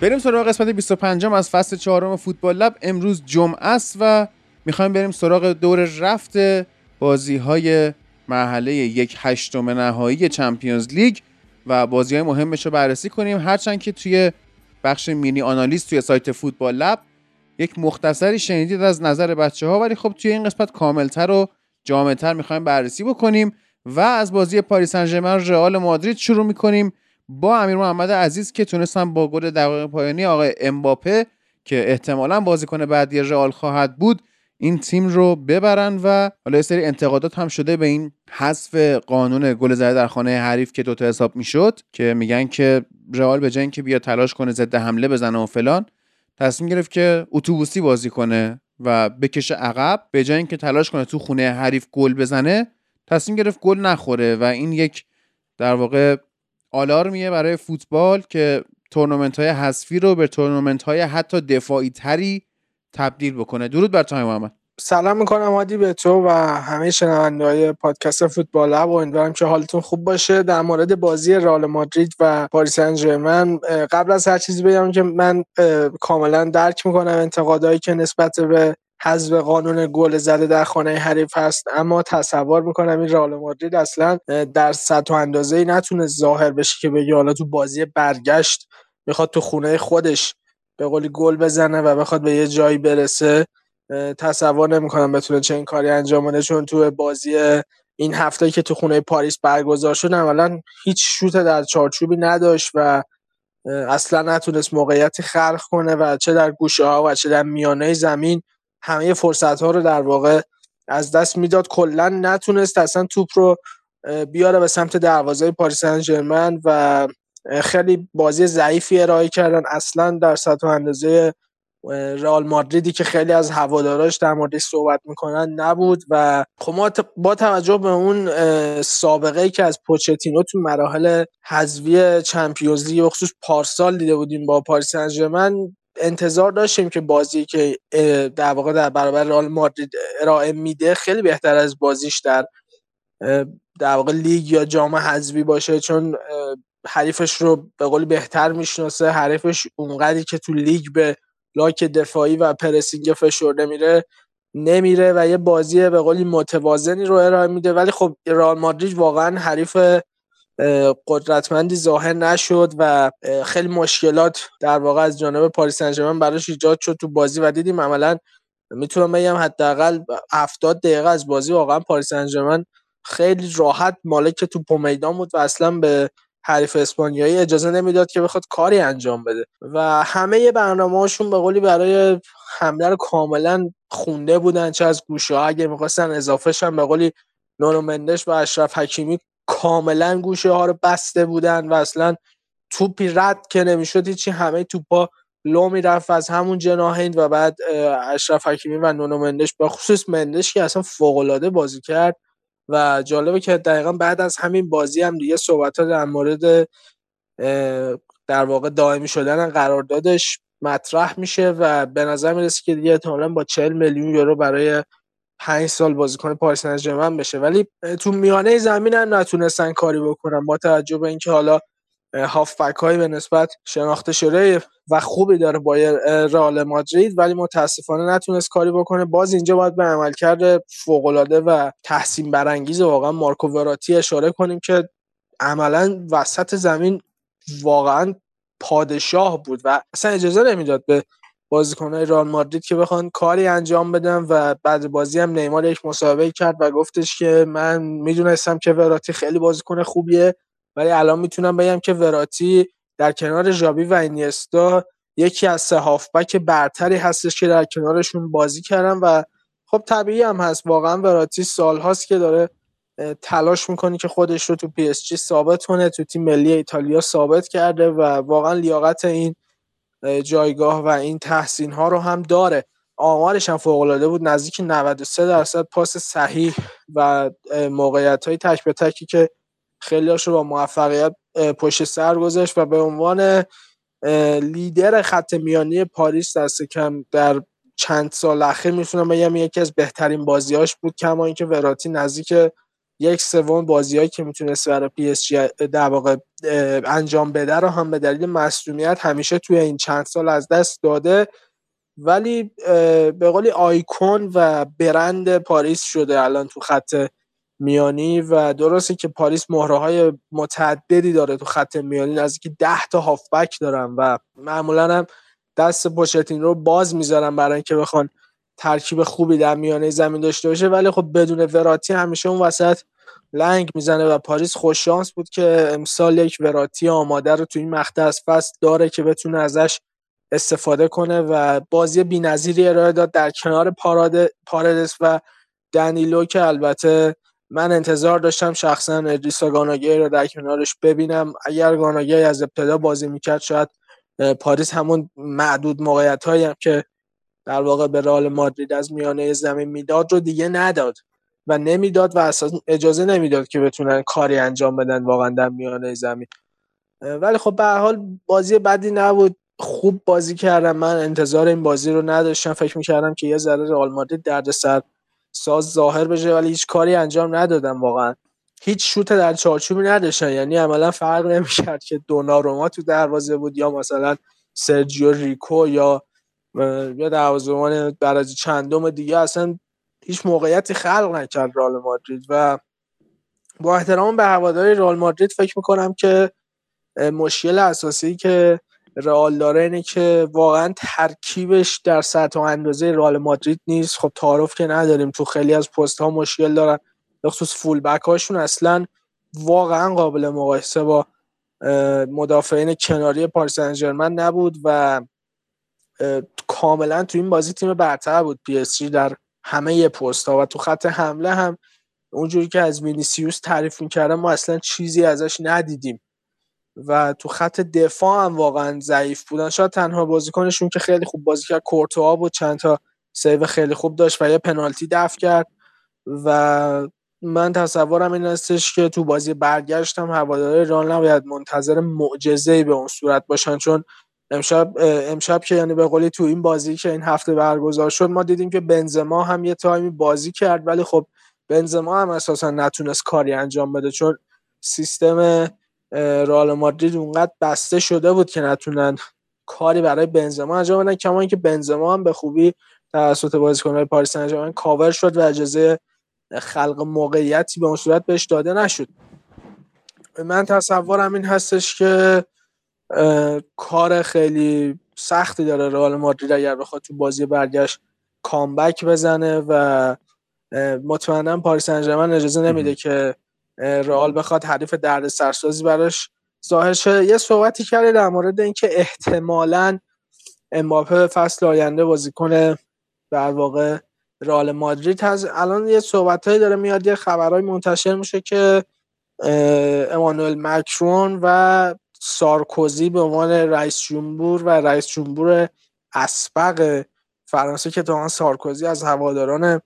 بریم سراغ قسمت 25 از فصل 4 فوتبال لب. امروز جمعه است و میخوایم بریم سراغ دور رفت بازی‌های مرحله 1/8 نهایی چمپیونز لیگ و بازی‌های مهمش رو بررسی کنیم، هرچند که توی بخش مینی آنالیز توی سایت فوتبال لب یک مختصری شنیدید از نظر بچه‌ها، ولی خب توی این قسمت کامل‌تر و جامع‌تر می‌خوایم بررسی بکنیم و از بازی پاریس سن ژرمن رئال مادرید شروع می‌کنیم با امیر محمد عزیز که تونستن با گل دقیقه پایانی آقای امباپه که احتمالاً بازیکن بعدی رئال خواهد بود این تیم رو ببرن. و حالا یه سری انتقادات هم شده به این حذف قانون گل زده در خانه حریف که دوتا حساب میشد، که میگن که رئال به جای اینکه بیا تلاش کنه ضد حمله بزنه و فلان، تصمیم گرفت که اتوبوسی بازی کنه و بکشه عقب، به جای اینکه تلاش کنه تو خونه حریف گل بزنه تصمیم گرفت گل نخوره. و این یک در واقع آلارمیه برای فوتبال که تورنمنت‌های حذفی رو به تورنمنت‌های حتی دفاعی تری تبدیل بکنه. درود بر تو محمد. سلام میکنم هادی به تو و همه شنونده‌های پادکست فوتبال لب، امیدوارم که حالتون خوب باشه. در مورد بازی رئال مادرید و پاریس سن ژرمن قبل از هر چیزی بگم که من کاملا درک میکنم انتقادایی که نسبت به حذف قانون گل زده در خانه حریف هست، اما تصور میکنم این رئال مادرید اصلا در سطح و اندازه‌ای نتونه ظاهر بشه که بگه حالا تو بازی برگشت میخواد تو خونه خودش به قولی گل بزنه و بخواد به یه جایی برسه. تصور نمی‌کنم بتونه چنین کاری انجام بده، چون تو بازی این هفته که تو خونه پاریس برگزار شد اولا هیچ شوت در چارچوبی نداشت و اصلا نتونست موقعیتی خلق کنه و چه در گوشه‌ها و چه در میانه زمین همه فرصت‌ها رو در واقع از دست میداد. کلا نتونست اصلا توپ رو بیاره به سمت دروازه پاریس سن ژرمن و خیلی بازی ضعیفی ارائه کردن، اصلا در سطح و اندازه رئال مادریدی که خیلی از هواداراش در موردش صحبت میکنن نبود. و خب با توجه به اون سابقه‌ای که از پوچتینو تو مراحل حذفی چمپیونز لیگ بخصوص پارسال دیده بودیم با پاریس سن ژرمن، انتظار داشتیم که بازی که در واقع در برابر رئال مادرید ارائه میده خیلی بهتر از بازیش در واقع لیگ یا جام حذفی باشه، چون حریفش رو به قول بهتر میشناسه، حریفش اونقدری که تو لیگ به لاک دفاعی و پرسینگ فشرده میره نمیره و یه بازی به قولی متوازنی رو ارائه میده. ولی خب رئال مادرید واقعا حریف قدرتمندی ظاهر نشد و خیلی مشکلات در واقع از جانب پاریس سن ژرمن براش ایجاد شد تو بازی و دیدیم عملا میتونم بگم حداقل 70 دقیقه از بازی واقعا پاریس سن ژرمن خیلی راحت مالک توپ میدان بود و اصلا به حریف اسپانیایی اجازه نمیداد که بخواد کاری انجام بده و همه برنامه‌هاشون به قولی برای حمله رو کاملا خونده بودن، چه از گوشه‌ها اگه می‌خواستن اضافه شن به قولی نونو مندش و اشرف حکیمی کاملا گوشه‌ها رو بسته بودن و اصلا توپی رد که نمیشد هیچی، همه توپا لو میرفت از همون جناحین. و بعد اشرف حکیمی و نونو مندش، به خصوص مندش که اصلا فوق‌العاده بازی کرد و جالبه که دقیقا بعد از همین بازی هم دیگه صحبت‌ها در مورد در واقع دائمی شدن قراردادش مطرح میشه و به نظر میرسه که دیگه احتمالاً با 40 میلیون یورو برای 5 سال بازیکن پاریس سن ژرمن بشه. ولی تو میانه زمین هم نتونستن کاری بکنن با توجه به اینکه حالا هافبک‌های به نسبت شناخته شده و خوبی داره با رئال مادرید، ولی متاسفانه نتونست کاری بکنه. باز اینجا باید به عملکرد فوق‌العاده و تحسین برانگیز واقعا مارکو وراتی اشاره کنیم که عملا وسط زمین واقعا پادشاه بود و اصلا اجازه نمیداد به بازیکن‌های رئال مادرید که بخوان کاری انجام بدن. و بعد بازی هم نیمار یک مسابقه کرد و گفتش که من میدونستم که وراتی خیلی بازیکن خوبیه، ولی الان میتونم بگم که وراتی در کنار ژابی و اینیستا یکی از سه هافبک برتری هستش که در کنارشون بازی کردن و خب طبیعی هم هست. واقعا وراتی سال‌هاست که داره تلاش میکنه که خودش رو تو پی اس جی ثابت کنه، تو تیم ملی ایتالیا ثابت کرده و واقعا لیاقت این جایگاه و این تحسین ها رو هم داره. آمارش هم فوق‌العاده بود، نزدیک 93% پاس صحیح و موقعیت‌های تک به تکی که خیلی‌هاش رو با موفقیت پشت سر گذاشت و به عنوان لیدر خط میانی پاریس دست کم در چند سال اخیر میتونم بگم یکی از بهترین بازی‌هاش بود، کما اینکه وراتی نزدیک 1/3 بازی‌هایی که میتونست برای پی اس جی در واقع انجام بده رو هم به دلیل مصدومیت همیشه توی این چند سال از دست داده، ولی به قولی آیکون و برند پاریس شده الان تو خط میانی. و درسته که پاریس مهره‌های متعددی داره تو خط میانی، نزدیک 10 تا هافبک دارن و معمولا هم دست پوچتینو رو باز میذارن برای اینکه بخوان ترکیب خوبی در میانه زمین داشته باشه، ولی خب بدون وراتی همیشه اون وسط لنگ میزنه و پاریس خوش شانس بود که امسال یک وراتی آماده رو تو این مقطع از فصل داره که بتونه ازش استفاده کنه و بازی بی‌نظیری ارائه داد در کنار پارادس و دنیلو که البته من انتظار داشتم شخصا ادریسا گاناگی رو در کنارش ببینم. اگر گاناگی از ابتدا بازی میکرد شاید پاریس همون معدود موقعیت‌هایی هم که در واقع به رئال مادرید از میانه زمین میداد رو دیگه نداد و نمیداد و اصلا اجازه نمیداد که بتونن کاری انجام بدن واقعا در میانه زمین. ولی خب به هر حال بازی بدی نبود، خوب بازی کردم، من انتظار این بازی رو نداشتم، فکر می‌کردم که یه ذره رئال مادرید دردسر ساز ظاهر بشه ولی هیچ کاری انجام ندادم، واقعا هیچ شوت در چارچوبی نداشتن، یعنی عملا فرق نمی‌کرد که دوناروما تو دروازه بود یا مثلا سرجیو ریکو یا دروازه‌بان برازیل چندم دیگه، اصلا هیچ موقعیتی خلق نکرد رئال مادرید. و با احترام به هواداری رئال مادرید فکر می‌کنم که مشکل اساسی که رئال داره اینه که واقعا ترکیبش در سطح و اندازه رئال مادرید نیست. خب تعارف که نداریم، تو خیلی از پست ها مشکل دارن، به خصوص فول بک هاشون اصلا واقعا قابل مقایسه با مدافعین کناری پاریس سن ژرمن نبود و کاملا تو این بازی تیم برتر بود پی اس جی در همه پست ها. و تو خط حمله هم اونجوری که از وینیسیوس تعریف می‌کردن ما اصلا چیزی ازش ندیدیم و تو خط دفاع هم واقعا ضعیف بودن. شاید تنها بازیکنشون که خیلی خوب بازی کرد کورتوا بود، چند تا سیو خیلی خوب داشت و یه پنالتی دفع کرد و من تصورم این هستش که تو بازی برگشتم هواداری رئال نباید منتظر معجزه‌ای به اون صورت باشن، چون امشب که یعنی به قولی تو این بازی که این هفته برگزار شد ما دیدیم که بنزما هم یه تایمی بازی کرد ولی خب بنزما هم اساسا نتونست کاری انجام بده، چون سیستم رئال مادرید اونقدر بسته شده بود که نتونن کاری برای بنزما انجام بدن، کما اینکه بنزما هم به خوبی توسط بازیکن‌های پاریس سن ژرمن کاور شد و اجازه خلق موقعیتی به اون صورت بهش داده نشد. من تصورم این هستش که کار خیلی سختی داره رئال مادرید اگر بخواد تو بازی برگشت کامبک بزنه و مطمئناً پاریس سن ژرمن اجازه نمیده که رئال بخواد حریف درد سرسازی براش ظاهر شه. یه صحبتی کرده در مورد اینکه احتمالاً امباپه فصل آینده بازیکن در واقع رئال مادرید هست. الان یه صحبتایی داره میاد، یه خبرای منتشر میشه که امانوئل ماکرون و سارکوزی به عنوان رئیس جمهور و رئیس جمهور اسبق فرانسه که تا الان سارکوزی از هواداران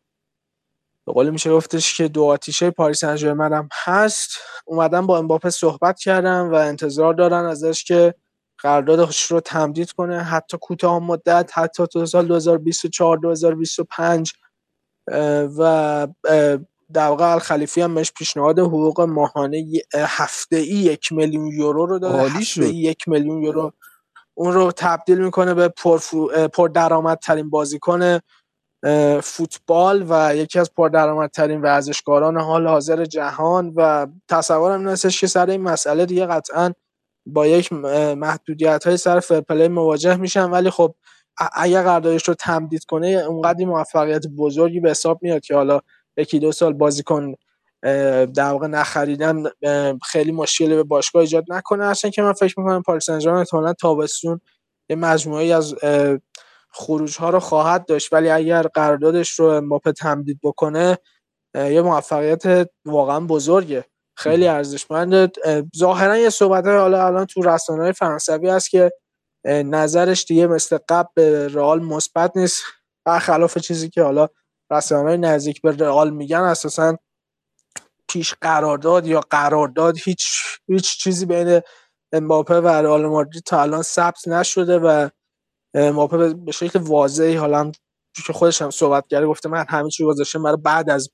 به قول میشه گفتش که دو آتیشه پاریس سن ژرمن هم هست، اومدن با امباپه صحبت کردن و انتظار دارن ازش که قراردادش رو تمدید کنه، حتی کوتاه مدت، حتی تا سال 2024-2025 و در واقع الخلیفی هم بهش پیشنهاد حقوق ماهانه هفته‌ای 1 میلیون یورو رو داده. عالی شد، 1 میلیون یورو اون رو تبدیل میکنه به پردرآمدترین بازیکن فوتبال و یکی از پردرآمدترین ورزشکاران حال حاضر جهان. و تصورم این هستش که سر این مسئله دیگه قطعاً با یک محدودیت‌های سر فرپلی مواجه میشن، ولی خب اگه قراردادش رو تمدید کنه اونقدر موفقیت بزرگی به حساب میاد که حالا 1-2 سال بازیکن در واقع نخریدن خیلی مشکلی به باشگاه ایجاد نکنه. هرچند که من فکر می‌کنم پاریس سن ژرمن احتمالاً تابستون یه مجموعه‌ای از خروج‌ها رو خواهد داشت، ولی اگر قراردادش رو امباپه تمدید بکنه یه موفقیت واقعا بزرگه، خیلی ارزشمنده. ظاهرا یه صحبته حالا الان تو رسانه‌های فرانسوی هست که نظرش دیگه مثل قبل به رئال مثبت نیست، برخلاف چیزی که حالا رسانه‌های نزدیک به رئال میگن. اساساً پیش قرارداد یا قرارداد هیچ چیزی بین امباپه و رئال مادرید تا الان ثبت نشده و امباپه به شکل واضحی، حالا که خودش هم صحبت کرده، گفته من همه چی گذاشتم برای بعد از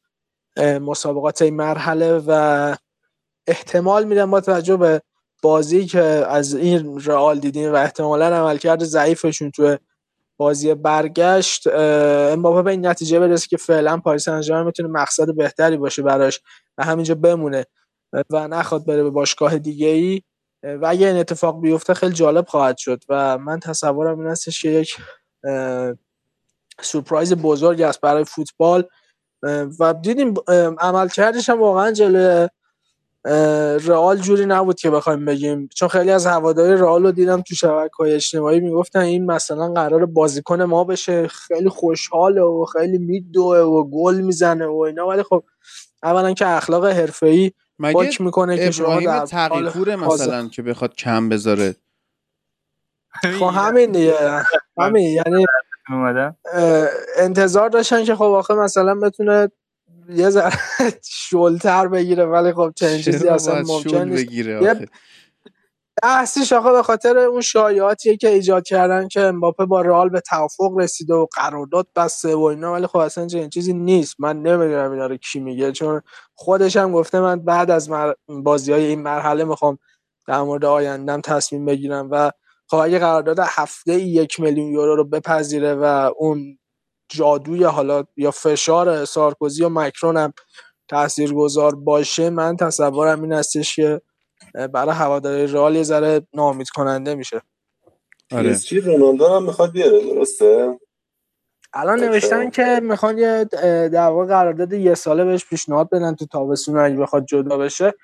مسابقات این مرحله و احتمال میدم با توجه به بازی که از این رئال دیدیم و احتمالاً عملکرد ضعیفشون تو بازی برگشت، امباپه به این نتیجه برسه که فعلا پاریس سن ژرمن میتونه مقصد بهتری باشه براش و همینجا بمونه و نخواد بره به باشگاه دیگه‌ای. و اگه این اتفاق بیفته خیلی جالب خواهد شد و من تصورم این هستش که یک سورپرایز بزرگ است برای فوتبال و دیدیم عملکردش هم واقعا جلوی رئال جوری نبود که بخوایم بگیم، چون خیلی از هواداری رئال رو دیدم تو شبکه‌های اجتماعی میگفتن این مثلا قرار بازیکن ما بشه، خیلی خوشحاله و خیلی میدوه و گل میزنه و اینا، ولی خب اولا که اخلاق حرفه‌ای باک میکنه که شما در تغییر مثلا که بخواد کم بذاره. خب همین دیگه، همین یعنی انتظار داشتن که خب آخه مثلا بتونه یه ذره شلتر بگیره، ولی خب چنین چیزی اصلا ممکن نیست بگیره. اصلیش آخه به خاطر اون شایعاتیه که ایجاد کردن که امباپه با رئال به توافق رسیده و قرارداد بسته و اینا، ولی خب اصلا چنین چیزی نیست. من نمیدونم اینا رو کی میگه، چون خودش هم گفته من بعد از بازی‌های این مرحله میخوام در مورد آینده‌ام تصمیم بگیرم و خب اگه قرارداد هفته‌ای 1 میلیون یورو رو بپذیره و اون جادوی حالا یا فشار سارکوزی و ماکرون هم تاثیرگذار باشه، من تصورم این هستش که برای هواداری رئال یه ذره ناامید کننده میشه. آره. چی رونالدو هم میخواد بیاره، درسته؟ الان نوشتن که میخوان یه در واقع قرارداد 1 ساله بهش پیشنهاد بدن تو تابستون اگه بخواد جدا بشه،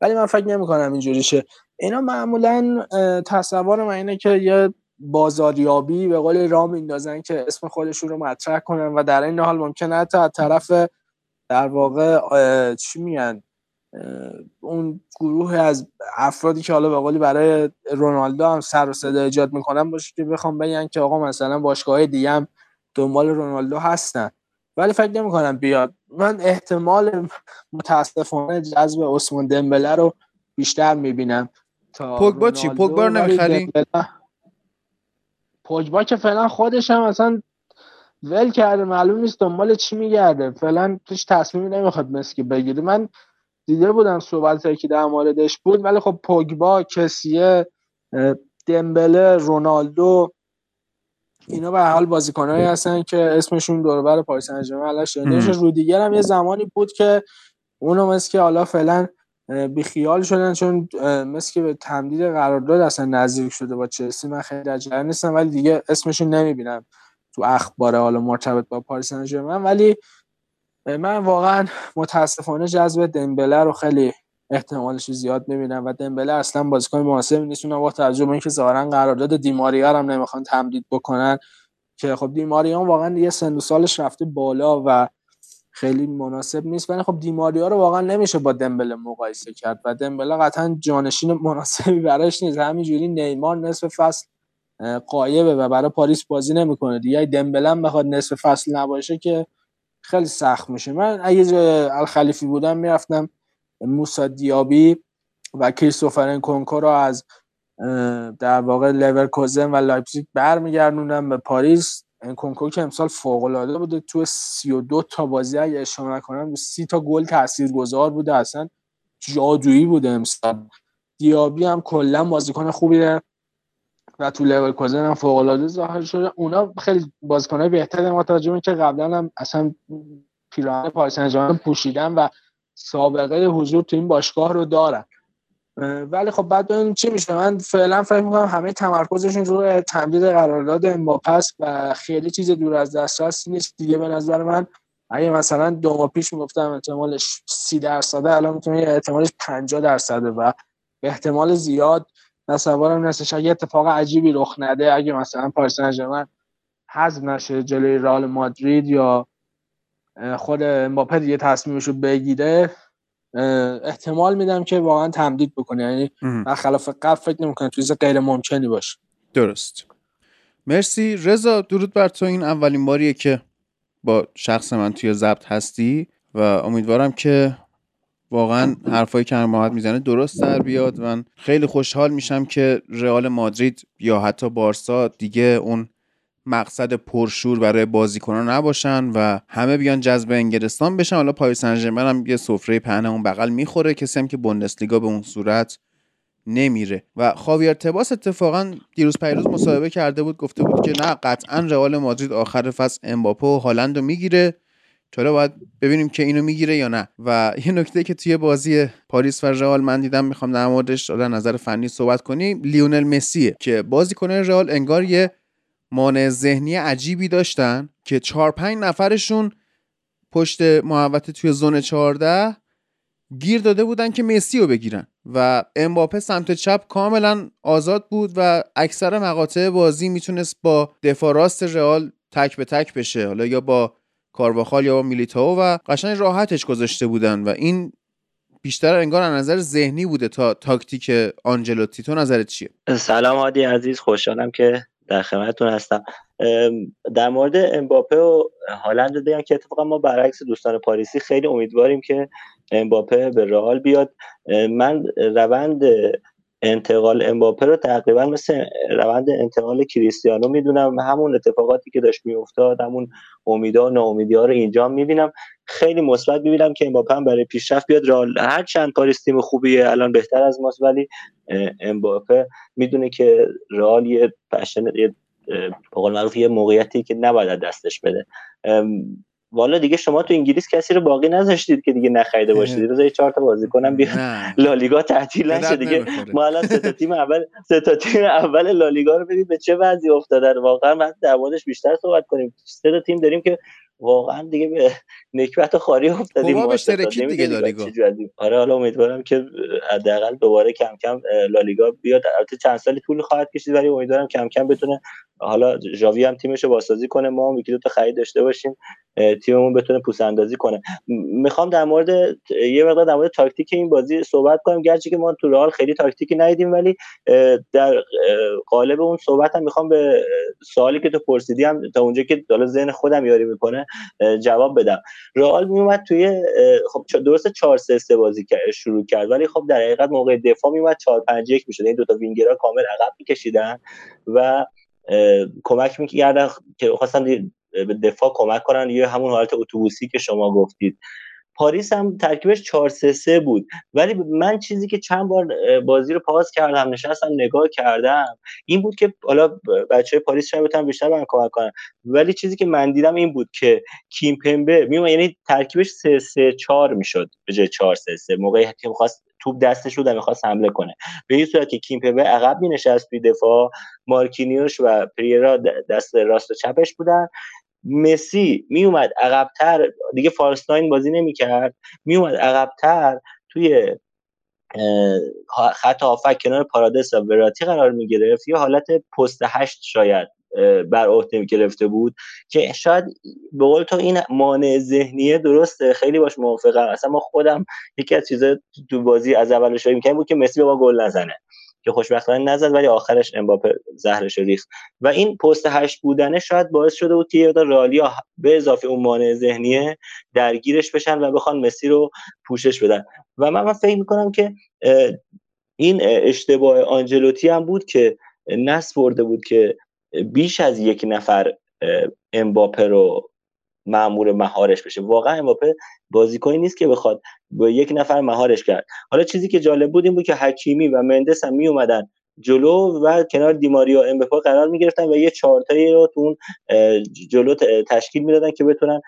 ولی من فکر نمی‌کنم اینجوری شه. اینا معمولاً تصور من اینه که یه بازاریابی به قول رام میندازن که اسم خودشون رو مطرح کنن و در این حال ممکنه حتی از طرف در واقع چی میگن اون گروه از افرادی که حالا به قولی برای رونالدو هم سر و صدا ایجاد میکنن باشه که بخوام بگن که آقا مثلا باشگاه‌های دیگه هم دنبال رونالدو هستن، ولی فکر نمی‌کنم بیاد. من احتمال متاسفانه جذب عثمان دمبله رو بیشتر میبینم تا پوگبا. چی پوگبا رو نمیخریم؟ پوگبا که فعلا خودش هم اصلا ول کرده، معلوم نیست دنبال چی میگرده، فعلا توش تصمیمی نمیخواد مسی بگیره. من دیده بودم صحبتایی که در موردش بود، ولی خب پوگبا، کسیه، دمبله، رونالدو اینا به هر حال بازیکنایی هستن که اسمشون دور و بر پاریس سن ژرمن علاش شده. رودیگر هم یه زمانی بود که اونم مسی که حالا فعلا بیخیال شدن، چون مسی که به تمدید قرارداد اصلا نزدیک شده با چلسی. من خیلی در جریان نیستم ولی دیگه اسمشون نمیبینم تو اخبار حالا مرتبط با پاریس سن ژرمن، ولی من واقعا متاسفانه جذب دمبله رو خیلی احتمالش زیاد می‌بینم و دمبله اصلا بازیکن مناسبی نیست. اونم با توجه به اینکه ظاهرا قرارداد دیماریا هم نمیخوان تمدید بکنن که خب دیماریا واقعا دیگه سن و سالش رفته بالا و خیلی مناسب نیست، ولی خب دیماریا رو واقعا نمیشه با دمبله مقایسه کرد و دمبله قطعا جانشین مناسبی براش نیست. همینجوری نیمار نصف فصل غایبه و برای پاریس بازی نمی‌کنه دیگه، دمبله هم بخواد نصف فصل نباشه که خیلی سخت میشه. من اگه جای الخلیفی بودم میرفتم موسا دیابی و کریستوفر کنکو رو از در واقع لورکوزن و لایپزیگ برمیگردوندم به پاریس. کنکو که امسال فوق‌العاده بوده، تو 32 تا بازی اگه اشتباه نکنم 30 تا گل تاثیرگذار بوده، اصلا جادویی بوده امسال. دیابی هم کلا بازیکن خوبیه و تو لورکوزن هم فوق‌العاده ظاهر شده. اونا خیلی بازیکن‌های بهتره ما ترجمه که قبلا هم اصلا پیرامون پاریس سن ژرمن پوشیدن و سابقه حضور تو این باشگاه رو دارن، ولی خب بعد ببینیم چی میشه. من فعلا فکر می‌کنم همه تمرکزشون روی تمدید قرارداد امباپه است و خیلی چیز دور از دسترس نیست دیگه. به نظر من اگه مثلا 2 ماه پیش میگفتم احتمالش 30% الان میتونه احتمالش 50% و به احتمال زیاد تصورم نیست شاید اتفاق عجیبی رخ نده اگه مثلا پاریس سن ژرمن حذف نشه جلوی رئال مادرید یا خود امباپه دیگه تصمیمشو بگیره، احتمال میدم که واقعا تمدید بکنه، یعنی من خلاف قبل فکر نمی‌کنم چیز غیر ممکنی باشه. درست. مرسی رضا، درود بر تو. این اولین باریه که با شخص من توی ضبط هستی و امیدوارم که واقعا حرفایی که اماحت میزنه درست در بیاد. من خیلی خوشحال میشم که رئال مادرید یا حتی بارسا دیگه اون مقصد پرشور برای بازیکنان نباشن و همه بیان جذب انگلستان بشن. حالا پاریس سن ژرمن هم یه سفره پهنه اون بغل میخوره، کسی هم که بوندسلیگا به اون صورت نمیره. و خاویر تباس اتفاقا دیروز پیروز مصاحبه کرده بود، گفته بود که نه قطعا رئال مادرید آخر فصل امباپه و هالند رو میگیره. چرا باید ببینیم که اینو میگیره یا نه. و یه نکته که توی بازی پاریس و رئال من دیدم، میخوام در موردش از نظر فنی صحبت کنیم، لیونل مسیه که بازیکن رئال انگار یه مانع ذهنی عجیبی داشتن که 4-5 نفرشون پشت محوطه توی زون 14 گیر داده بودن که مسی رو بگیرن و امباپه سمت چپ کاملا آزاد بود و اکثر مقاطع بازی میتونست با دفاع راست رئال تک به تک بشه، حالا یا با کارواخال یا با میلیتائو و قشنگ راحتش گذاشته بودن و این بیشتر انگار از نظر ذهنی بوده تا تاکتیک آنجلوتی. تو نظرت چیه؟ سلام هادی عزیز، خوشحالم که در خدمتتون هستم. در مورد امباپه و هالند بگم که اتفاقا ما برعکس دوستان پاریسی خیلی امیدواریم که امباپه به رئال بیاد. من روند انتقال امباپه رو تقریبا مثل روند انتقال کریستیانو میدونم، همون اتفاقاتی که داشت میافتاد، همون امیدا و ناامیدی‌ها رو اینجا میبینم. خیلی مثبت میبینم که امباپه هم برای پیشرفت بیاد. هر چند پاریس تیم خوبیه، الان بهتر از ماست، ولی امباپه میدونه که رئال یه پشن، یه به قول معروف یه موقعیتی که نباید دستش بده. والا دیگه شما تو انگلیس کسی رو باقی نذاشتید که دیگه نخریده باشید. روزای 4 تا بازیکنم بیا لالیگا تعطیل نشه دیگه. ما الان سه تا تیم اول لالیگا رو ببینید به چه وضعی افتاده. واقعا ما در موردش بیشتر صحبت کنیم. سه تا تیم داریم که واقعا دیگه به نکبت و خاری افتادیم. ما مشترکی دیگه لالیگا. آره حالا امیدوارم که حداقل دوباره کم کم لالیگا بیاد. البته چند سالی طول خواهد کشید ولی امیدوارم کم کم بتونه حالا ژاوی هم تیمشو بازسازی کنه، ما هم یکی دو تا خرید داشته باشیم، تیممون بتونه پوس‌اندازی کنه. میخوام در مورد یه مقدار در مورد تاکتیک این بازی صحبت کنم، گرچه که ما تو رئال خیلی تاکتیکی ندیدیم ولی در قالب اون صحبتام میخوام به سوالی که تو پرسیدی هم تا اونجا که حالا ذهن خودم یاری میکنه جواب بدم. رئال میومد توی خب درسته 4-3-3 بازی شروع کرد ولی خب در حقیقت موقع دفاع میومد 4-5-1 میشد، این دو تا وینگرها کامل عقب میکشیدن و کمک میکردن که خواستن به دفاع کمک کنن، یه همون حالت اتوبوسی که شما گفتید. پاریس هم ترکیبش 4-3-3 بود ولی من چیزی که چند بار بازی رو پاس کردم، نشستم نگاه کردم، این بود که حالا بچه‌های پاریس شاید بتونن بیشتر بهم کمک کنن ولی چیزی که من دیدم این بود که کیمپمبه میومد، یعنی ترکیبش 3-3-4 میشد به جای 4-3-3. موقعی که می‌خواست توپ دستش رو می‌خواست حمله کنه، به این صورت که کیمپمبه عقب می‌نشست توی دفاع، مارکینیوش و پریرا دست راست و چپش بودن، مسی میومد عقب‌تر، دیگه فالس ناین بازی نمی‌کرد، میومد عقب‌تر توی خط هافک کنار پارادس و وراتی قرار می‌گرفت، یه حالت پست 8 شاید بر عهده گرفته بود که شاید به قول تو این مانع ذهنیه. درسته، خیلی باش موافقم. اصلا ما خودم یکی از چیزا تو بازی از اولش می‌گفتم بود که مسی با گل نزنه که خوشبختانه نزد ولی آخرش امباپه زهرش ریخت و این پست 8 بودنه شاید باعث شده بود که رئالیا به اضافه اون مانع ذهنیه درگیرش بشن و بخوان مسی رو پوشش بدن و من فکر می‌کنم که این اشتباه آنجلوتی هم بود که نصف برده بود که بیش از یک نفر امباپه رو مأمور مهارش بشه. واقعا امباپه بازیکنی نیست که بخواد با یک نفر مهارش کرد. حالا چیزی که جالب بود این بود که حکیمی و مندس هم می اومدن جلو و کنار دیماریا امباپه قرار می گرفتن و یه چارتایی رو تون جلو تشکیل می دادن که بتونن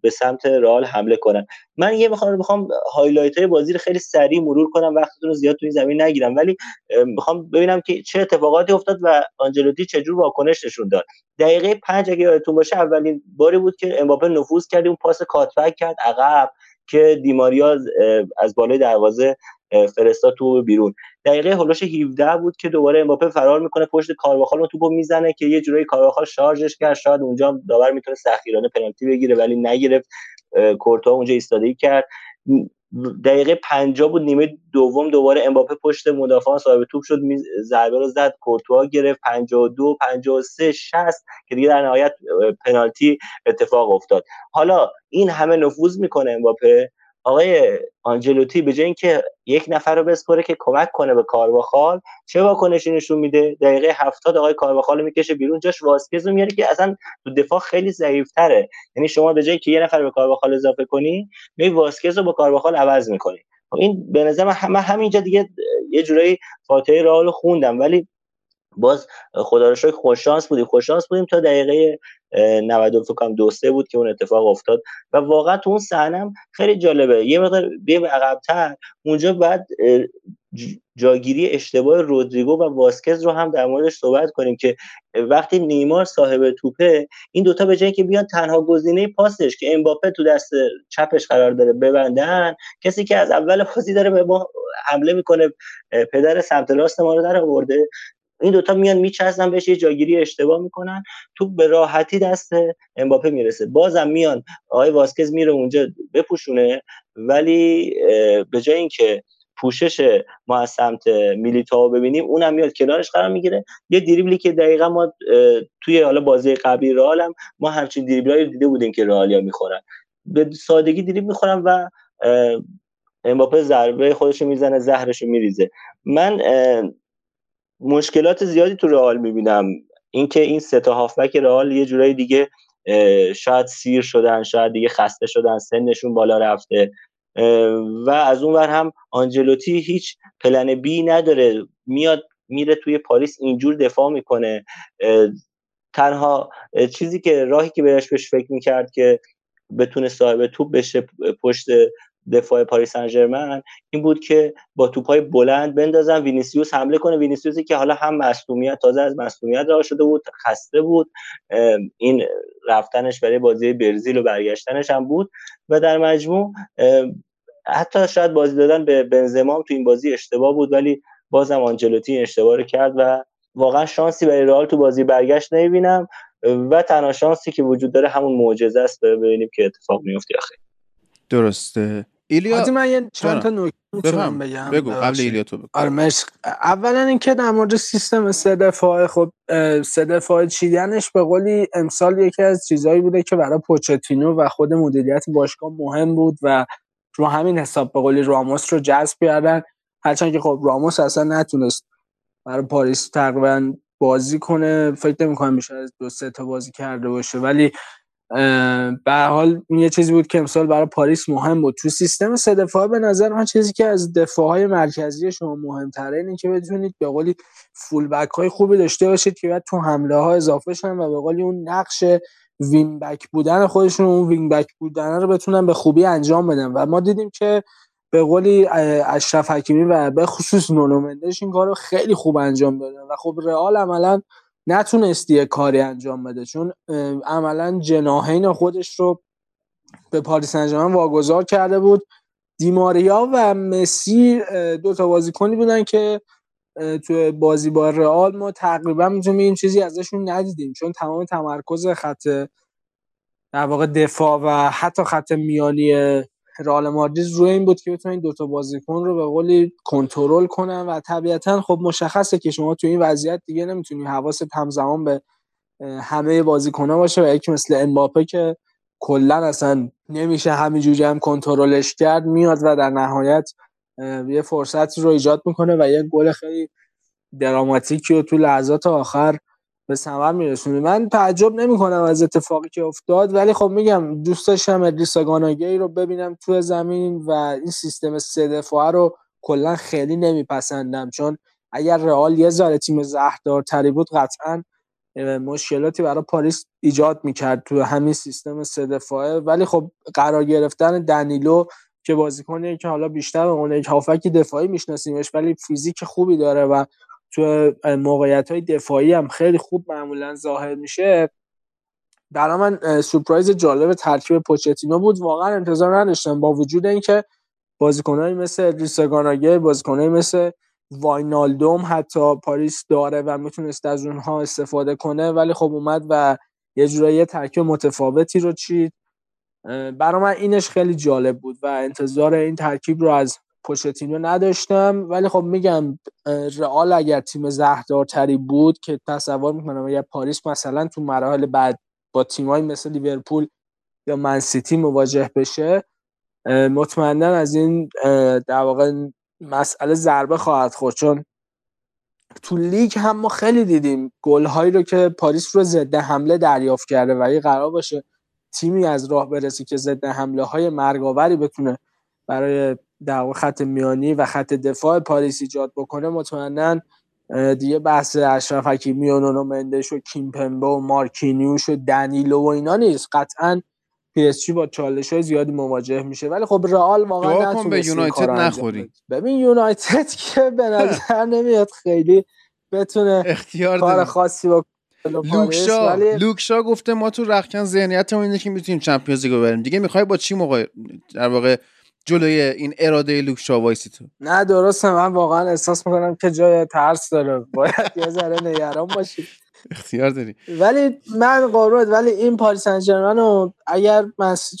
به سمت رئال حمله کنن. من یه میخوام هایلایت های بازی رو خیلی سریع مرور کنم، وقتتون رو زیاد توی زمین نگیرم ولی میخوام ببینم که چه اتفاقاتی افتاد و آنجلوتی چجور واکنش نشون داد. دقیقه 5 اگه یادتون باشه اولین باری بود که امباپه نفوذ کرد، اون پاس کات‌بک کرد عقب که دیماریا از بالای دروازه فرستاد تو بیرون. دقیقه هولوش 17 بود که دوباره امباپه فرار میکنه پشت کارواخال و توپو میزنه که یه جوری کارواخال شارژش کرد، شاید اونجا داور میتونه سخیرانه پنالتی بگیره ولی نگرفت، کورتوا اونجا ایستادگی کرد. دقیقه 50 بود نیمه دوم، دوباره امباپه پشت مدافعان صاحب توپ شد، ضربه رو زد، کورتوا گرفت. 52 53 60 که دیگه در نهایت پنالتی اتفاق افتاد. حالا این همه نفوذ میکنه امباپه، آقای آنجلوتی به جای اینکه یک نفر رو بسپره که کمک کنه به کارواخال، چه واکنشی نشون میده؟ دقیقه 70 آقای کارواخال رو میکشه بیرون، جاش واسکز رو میاره که اصلا تو دفاع خیلی ضعیف‌تره. یعنی شما به جای اینکه یه نفر به کارواخال اضافه کنی، می واسکز رو با کارواخال عوض می‌کنی. این به نظر من همینجا دیگه یه جورایی فاتحه رئال خوندم، ولی باز خدا رو شکر خوش شانس بودیم تا دقیقه 90 فکر کنم 2-3 بود که اون اتفاق افتاد. و واقعا تو اون صحنه خیلی جالبه، یه مقدار بیم عقب‌تر اونجا بعد جاگیری اشتباه رودریگو و واسکز رو هم در موردش صحبت کنیم که وقتی نیمار صاحب توپه، این دوتا به جایی که بیان تنها گزینه پاسش که امباپه تو دست چپش قرار داره ببندن، کسی که از اول بازی داره به ما حمله میکنه، پدر سمت راست ما رو در آورده، این دوتا میان میچسبن بهش، یه جاگیری اشتباه میکنن، توپ به راحتی دست امباپه میرسه. بازم میان آقای واسکز میره اونجا بپوشونه، ولی به جای اینکه پوشش ما از سمت میلیتائو ببینیم، اونم میاد کنارش قرار میگیره. یه دریبلی که دقیقاً ما توی حالا بازی قبلی رئال هم ما همچین دریبلایی دیده بودیم که رئالیا میخورن، به سادگی دریبل میخورن و امباپه ضربه خودش رو میزنه، زهرش رو میریزه. من مشکلات زیادی تو رئال میبینم، اینکه این سه تا هافبک رئال یه جورایی دیگه شاید سیر شدن، شاید دیگه خسته شدن، سنشون بالا رفته و از اون ور هم آنجلوتی هیچ پلن بی نداره، میاد میره توی پاریس اینجور دفاع میکنه. تنها چیزی که راهی که بهش فکر میکرد که بتونه صاحب توپ بشه پشت دفاع پاریس سن ژرمن این بود که با توپ‌های بلند بندازن وینیسیوس حمله کنه، وینیسیوسی که حالا هم مصدومیت، تازه از مصدومیت رها شده بود، خسته بود، این رفتنش برای بازی برزیل و برگشتنش هم بود و در مجموع حتی شاید بازی دادن به بنزما تو این بازی اشتباه بود، ولی بازم آنجلوتی این اشتباه رو کرد و واقعا شانسی برای رئال تو بازی برگشت نمی‌بینم و تنها شانسی که وجود داره همون معجزه است، ببینیم که اتفاق میفته آخر. درسته ایلیا، حاجی من یه چند تا نکته می‌خوام بگم. بگو قبل ایلیا تو بگو. آره مرسی. اولا اینکه در مورد سیستم سه دفاعه، خب سه دفاعه چیدنش به قولی امسال یکی از چیزایی بوده که برای پوچتینو و خود مدیریت باشگاه مهم بود و رو همین حساب به قولی راموس رو جذب کردن، هرچند که خب راموس اصلا نتونست برای پاریس تقریبا بازی کنه، فکر نمی‌کنم بیشتر از 2-3 تا بازی کرده باشه، ولی به هر حال یه چیزی بود که امسال برای پاریس مهم بود. تو سیستم سه دفاعه به نظر من چیزی که از دفاع‌های مرکزی شما مهم‌تره اینه که بتونید به قولی فول بک‌های خوبی داشته باشید که بعد تو حمله‌ها اضافه شن و به قولی اون نقش وینگ بک بودن خودشون، اون وینگ بک بودن رو بتونن به خوبی انجام بدن و ما دیدیم که به قولی اشرف حکیمی و به خصوص نونو مندش این کارو خیلی خوب انجام دادن و خب رئال عملاً نتونستی کاری انجام بده، چون عملا جناحین خودش رو به پاریس سن ژرمن واگذار کرده بود. دیماریا و مسی دو تا بازیکنی بودن که تو بازی با رئال ما تقریبا میتونیم چیزی ازشون ندیدیم، چون تمام تمرکز خط در واقع دفاع و حتی خط میانی رئال مادرید روی این بود که بتونن دو تا بازیکن رو به قولی کنترل کنن و طبیعتاً خب مشخصه که شما تو این وضعیت دیگه نمیتونی حواست همزمان به همه بازیکن‌ها باشه و یکی مثل امباپه که کلاً اصلا نمیشه همینجوری هم کنترلش کرد، میاد و در نهایت یه فرصت رو ایجاد میکنه و یه گل خیلی دراماتیکی رو تو لحظات آخر به ثمر میرسونه. من تعجب نمیکنم از اتفاقی که افتاد، ولی خب میگم دوست داشتم ادریساگاناگی رو ببینم تو زمین و این سیستم سه دفاعه رو کلا خیلی نمیپسندم، چون اگر رئال یه ذره تیم زهردارتری بود قطعا مشکلاتی برای پاریس ایجاد میکرد تو همین سیستم سه دفاعه. ولی خب قرار گرفتن دنیلو که بازیکنیه که حالا بیشتر اون یک هافک دفاعی میشناسیمش ولی فیزیک خوبی داره و تو موقعیت‌های دفاعی هم خیلی خوب معمولاً ظاهر میشه، برای من سورپرایز جالب ترکیب پوچتینو بود. واقعاً انتظار نداشتم، با وجود اینکه بازیکنایی مثل ادریساگاناگی، بازیکنایی مثل واینالدوم حتی پاریس داره و میتونست از اونها استفاده کنه، ولی خب اومد و یه جورایی ترکیب متفاوتی رو چید. برای من اینش خیلی جالب بود و انتظار این ترکیب رو از پوچتینو نداشتم، ولی خب میگم رئال اگر تیم زهردارتری بود که تصور میکنم اگر پاریس مثلا تو مراحل بعد با تیمایی مثل لیورپول یا من سیتی مواجه بشه مطمئنا از این در واقع مسئله ضربه خواهد خورد، چون تو لیگ هم ما خیلی دیدیم گل‌هایی رو که پاریس رو ضد حمله دریافت کرده و اگه قرار باشه تیمی از راه برسی که ضد حمله‌های مرگاوری بتونه برای در واقع خط میانی و خط دفاع پاریس ایجاد بکنه، مطمئنا دیگه بحث اشرف حکیمی و نونو مندش و کیمپمبه و مارکینیوش و دنیلو و اینا نیست. قطعاً PSG با چالش‌های زیادی مواجه میشه، ولی خب رئال واقعا نتونست به یونایتد نخوری. ببین یونایتد که به نظر نمیاد خیلی بتونه اختیار کار خاصی با لوکشا گفته ما تو رختکن ذهنیتمون اینه که میتونیم چمپیونز لیگ بریم، دیگه میخوای با چی موقع در واقع جلوی این اراده لوکشا وایسی تو؟ نه درسته، من واقعا احساس میکنم که جای ترس داره، باید یه ذره نگران باشید. اختیار داری. ولی من قارود، ولی این پاریس سن ژرمن اگر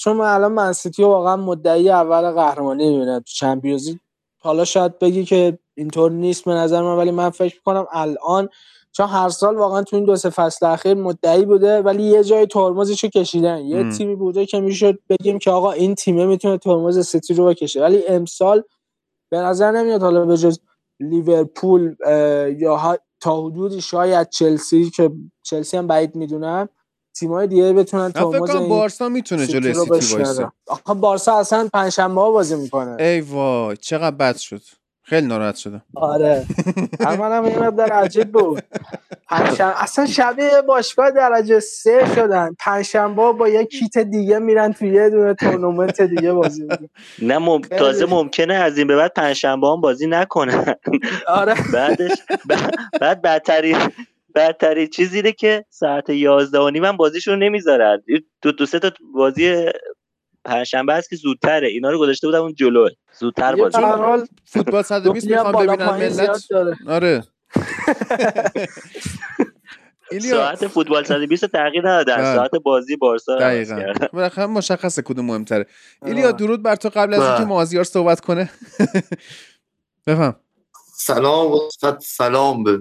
چون من الان منسیتی واقعا مدعی اول قهرمانی میبینم تو چمپیونز لیگ، حالا شاید بگی که اینطور نیست به نظر من، ولی من فکر میکنم الان چون هر سال واقعا تو این دو سه فصل اخیر مدعی بوده ولی یه جای ترمزشو کشیدن، یه تیمی بوده که میشد بگیم که آقا این تیمه میتونه ترمز سیتی رو بکشه، ولی امسال به نظر نمیاد، حالا به جز لیورپول یا تا حدودی شاید چلسی که چلسی هم بعید میدونم تیمای دیگه بتونن ترمز این بارسا میتونه جلوی سیتی وایسه. آخه بارسا اصلا پنجشنبه ها بازی میکنه. ای وای چقدر بد شد، خیلی ناراحت شدم. آره منم یه مقدار عجیب بود. اصلا شبیه باشگاه درجه 3 شدن، پنجشنبه با یک کیت دیگه میرن توی یه دونه تورنمنت دیگه بازی میکنن. نه تازه ممکنه از این به بعد پنجشنبه هم بازی نکنن. آره بعدش بعد بدتری چیز اینه که ساعت 11:30 هم بازیشون نمیذارن. دو سه تا بازی پنجشنبه است که زودتره، اینا رو گذاشته بودم اون جلو زودتر بازی. به هر حال فوتبال 120 میخوام ببینم ملت. آره ساعت فوتبال 120 تغییر ندادن، ساعت بازی بارسا دقیقاً بالاخره مشخصه کدوم مهمتره. ایلیا درود بر تو قبل از اینکه مازیار صحبت کنه بفهم. سلام و سلام به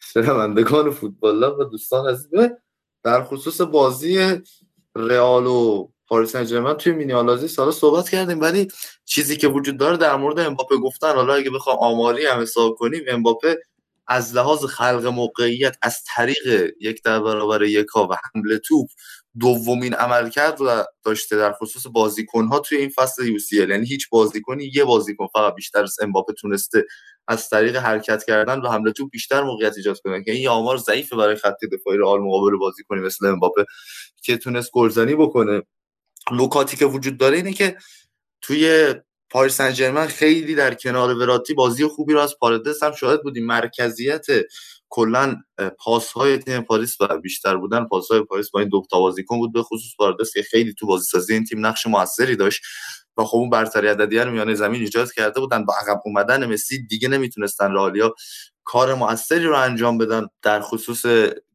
شنوندگان فوتبال و دوستان عزیز. در خصوص بازی رئال و پاریس سن ژرمن توی مینی آنالیز سالا صحبت کردیم، ولی چیزی که وجود داره در مورد امباپه گفتن، حالا اگه بخوام آماری هم حساب کنیم امباپه از لحاظ خلق موقعیت از طریق 1 در برابر 1 و حمله توپ دومین عمل کرد و داشته در خصوص بازیکن‌ها توی این فصل UCL، یعنی هیچ بازیکنی یه بازیکن فقط بیشتر از امباپه تونسته از طریق حرکت کردن و حمله توپ بیشتر موقعیت ایجاد کنه، که این آمار ضعیفه برای خط دفاعی رئال مقابل بازیکنی مثل امباپه که تونست گلزنی بکنه. نکاتی که وجود داره اینه که توی پاریس سن ژرمن خیلی در کنار وراتی بازی خوبی رو از پاردس هم شاهد بودیم. مرکزیت کلا پاس‌های تیم پاریس و بیشتر بودن پاس‌های پاریس با این دو تا بازیکن بود، به خصوص پاردس که خیلی تو بازیسازی این تیم نقش موثری داشت و خب اون برتری عددی رو میانه زمین ایجاد کرده بودن. با عقب اومدن مسی دیگه نمیتونستن رئالیا کار موثری رو انجام بدن در خصوص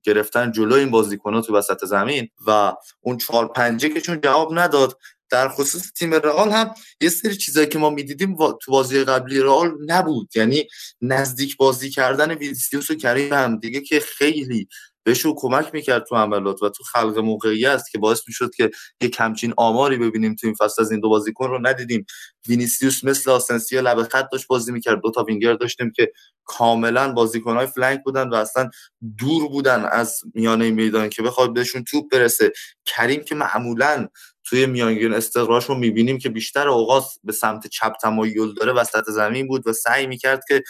گرفتن جلو این بازیکن‌ها تو وسط زمین و اون 4-5 که چون جواب نداد. در خصوص تیم رئال هم یه سری چیزایی که ما می‌دیدیم تو بازی قبلی رئال نبود، یعنی نزدیک بازی کردن ویسیوس و کریم هم دیگه که خیلی بهشون کمک میکرد تو عملات و تو خلق موقعیت که باعث میشد که یک همچین آماری ببینیم تو این فصل از این دو بازیکن رو ندیدیم. وینیسیوس مثل آسنسیو لب خط داشت بازی میکرد، دو تا وینگر داشتیم که کاملا بازیکن‌های فلنک بودن و اصلا دور بودن از میانه میدان که بخواد بهشون توپ برسه. کریم که معمولا توی میانگین استقرارش رو میبینیم که بیشتر اوقات به سمت چپ تمایل داره وسط زمین بود و سعی میکرد که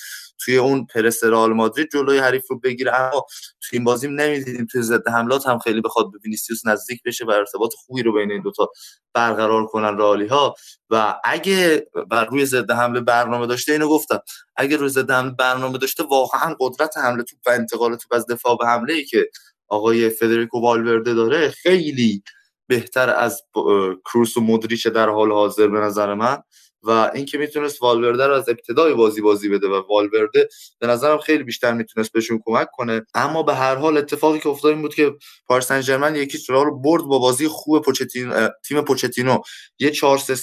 توی اون پرس رئال مادرید جلوی حریف رو بگیره، اما توی این بازی نمیدیدیم توی ضد حملات هم خیلی بخواد به وینیسیوس نزدیک بشه و ارتباط خوبی رو بین این دوتا برقرار کنن رئالی‌ها. و اگه بر روی ضد حمله برنامه داشته، اینو گفتم، اگه روی ضد حمله برنامه داشته واقعا قدرت حمله توپ و انتقال توپ از دفاع به حمله‌ای که آقای فدریکو والورده داره خیلی بهتر از کروس و مودریچ در حال حاضر به نظر من. و اینکه میتونست والورده رو از ابتدای بازی بده و والورده به نظرم خیلی بیشتر میتونست بهشون کمک کنه. اما به هر حال اتفاقی که افتاد این بود که پاریس سن ژرمن یکی سراغ رو برد با بازی خوب تیم پوچتینو. یه 4-3-3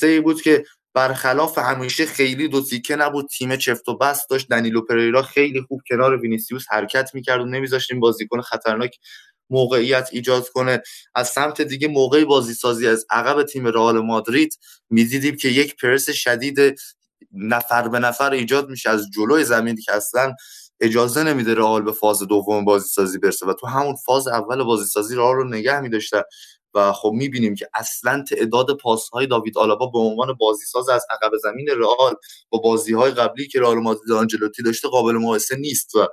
بود که برخلاف همیشه خیلی دو تیکه نبود، تیم چفت و بست داشت. دنیلو پریرا خیلی خوب کنار وینیسیوس حرکت میکرد و نمیذاشت این بازیکن خطرناک موقعیت ایجاد کنه. از سمت دیگه موقع بازیسازی از عقب تیم رئال مادرید می‌دیدیم که یک پرس شدید نفر به نفر ایجاد میشه از جلوی زمین که اصلا اجازه نمیده رئال به فاز دوم بازیسازی برسه و تو همون فاز اول بازیسازی رئال رو نگه می‌داشتن و خب می‌بینیم که اصلا تعداد پاس‌های داوید آلابا به عنوان بازیساز از عقب زمین رئال با بازی‌های قبلی که رئال مادرید آنجلوتی داشته قابل مقایسه نیست و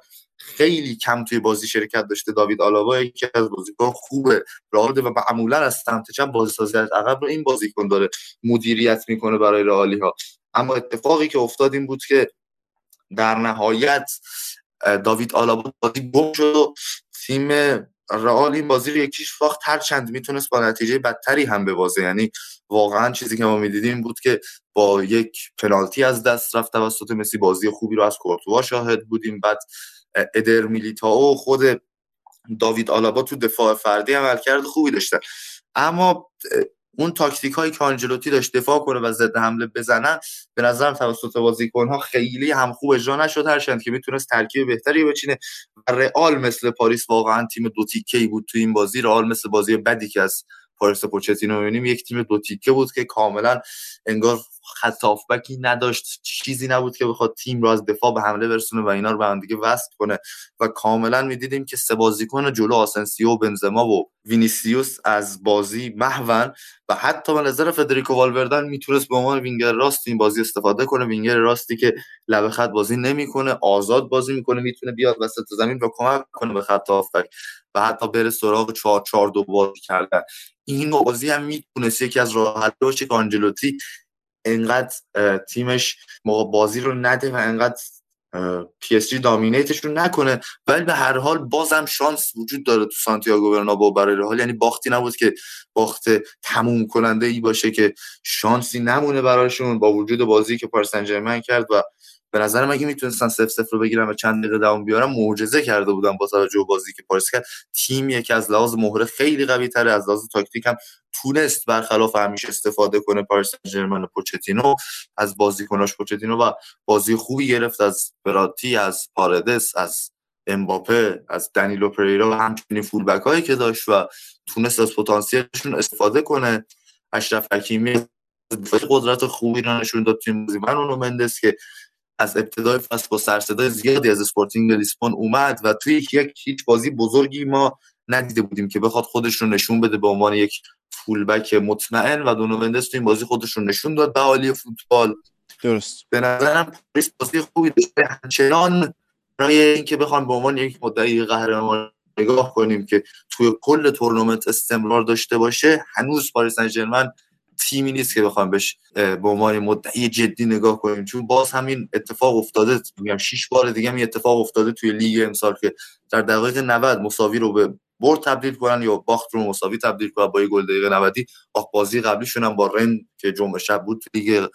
خیلی کم توی بازی شرکت داشته. داوید آلابا یکی از بازیکن خوبه رئال و معمولا از سمت چپ بازیسازی از عقب رو این بازیکن داره مدیریت میکنه برای رئالی‌ها. اما اتفاقی که افتاد این بود که در نهایت داوید آلابا بازی گم شد و تیم رئال این بازی رو یکیش باخت، هرچند میتونست با نتیجه بدتری هم ببازه. یعنی واقعا چیزی که ما میدیدیم بود که با یک پنالتی از دست رفت توسط مسی، بازی خوبی رو از کورتوا شاهد بودیم، بعد ادر میلیتائو خود داوید آلابا تو دفاع فردی عملکرد خوبی داشتن. اما اون تاکتیک هایی که آنجلوتی داشت دفاع کنه و ضد حمله بزنن به نظرم توسط بازیکن ها خیلی هم خوب اجرا نشد، هرچند که میتونست ترکیب بهتری بچینه. رئال مثل پاریس واقعا تیم دو تیکه‌ای بود تو این بازی. رئال مثل بازی بدی که از پاریس پوچتینو می‌بینیم یک تیم دو تیکه بود که کاملا انگار خط هافبکی نداشت، چیزی نبود که بخواد تیم رو از دفاع به حمله برسونه و اینا رو به هم دیگه وصل کنه و کاملا می‌دیدیم که سه بازیکن جلو آسنسیو و بنزما و وینیسیوس از بازی محون و حتی به نظر فدریکو والوردن میتونست به عنوان وینگر راست این بازی استفاده کنه. وینگر راستی که لبه خط بازی نمی‌کنه، آزاد بازی می‌کنه، میتونه بیاد وسط زمین و کمک کنه به خط هافبک و حتی بره سراغ 4-4-2 بازی کردن. این بازی هم میتونست یکی از راه‌حل‌هاش که آنجلوتی انقدر تیمش بازی رو نده و انقدر پی اس جی دامینیتش رو نکنه، ولی به هر حال بازم شانس وجود داره تو سانتیاگو برنابئو برای رئال. یعنی باختی نبود که باخت تموم کننده ای باشه که شانسی نمونه براشون با وجود بازی که پاریس سن ژرمن کرد و به نظر من که میتونستن 0-0 رو بگیرن و چند دقیقه دوام بیارن معجزه کرده بودن با توجه به بازی که پاریس کرد. تیمی که از لحاظ مهره خیلی قوی تره، از لحاظ تاکتیک هم تونست برخلاف همیشه استفاده کنه پاریس سن ژرمن. پوچتینو از بازیکناش پوچتینو و بازی خوبی گرفت از براتی، از پاردس، از امباپه، از دنیلو پریرا و همچنین فولبک هایی که داشت و تونست از پتانسیلشون استفاده کنه. اشرف حکیمی قدرت خوبی رو نشون داد تیم زیبانونو مندس که از ابتدای فصل با سرصدای زیادی از اسپورتینگ لیسبون اومد و توی یک بازی بزرگی ما ندیده بودیم که بخواد خودش رو نشون بده به عنوان یک فولبک مطمئن و دونو مندس تو این بازی خودش رو نشون داد به عالی فوتبال. درست به نظرم پاریس بازی خوبی داشت، همچنان برای اینکه بخوام به عنوان یک مدعی قهرمان نگاه کنیم که توی کل تورنمنت استمرار داشته باشه، هنوز پاریس سن ژرمن تیمی نیست که بخوام بهش به عنوان مدعی جدی نگاه کنیم، چون باز همین اتفاق افتاده. میگم 6 بار دیگه این اتفاق افتاده توی لیگ امسال که در دقیقه 90 مساوی رو به برد تبدیل کنن یا باخت رو مساوی تبدیل کنن با یه گل دقیقه 90. بازی قبلیشون هم با رن که جمعه شب بود لیگ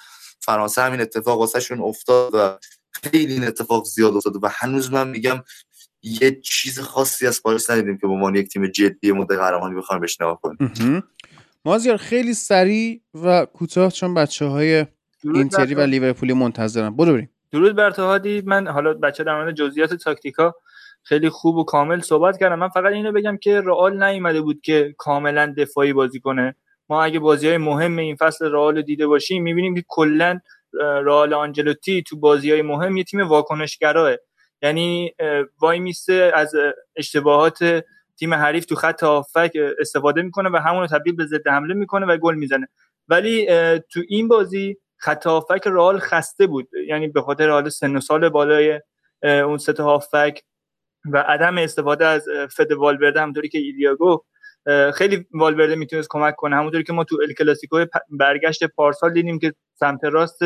فرانسه همین اتفاق واسهشون افتاد و خیلی این اتفاق زیاد افتاده و هنوز من میگم یه چیز خاصی از پاریس ندیدیم که به عنوان یک تیم جدی مدعی قهرمانی بخوام بهش نگاه کنیم. مازیار خیلی سریع و کوتاه چون بچه‌های اینتری و لیورپولی منتظرن. برو بریم. درود بر تو هادی. من حالا بچه‌ها در مورد جزئیات تاکتیکا خیلی خوب و کامل صحبت کردم. من فقط اینو بگم که رئال نیومده بود که کاملا دفاعی بازی کنه. ما اگه بازی‌های مهم این فصل رئال رو دیده باشیم می‌بینیم که کلا رئال آنجلوتی تو بازی‌های مهم یه تیم واکنشگراه، یعنی وای میسته از اشتباهات تیم حریف تو خط هافک استفاده میکنه و همون رو تبدیل به ضد حمله میکنه و گل میزنه. ولی تو این بازی خط هافک رئال خسته بود، یعنی به خاطر حال سن و سال بالای اون ست هافک و عدم استفاده از فد والورده، همونطوری که ایلیا گفت خیلی والورده میتونست کمک کنه، همونطوری که ما تو ال کلاسیکو برگشت پارسال دیدیم که سمت راست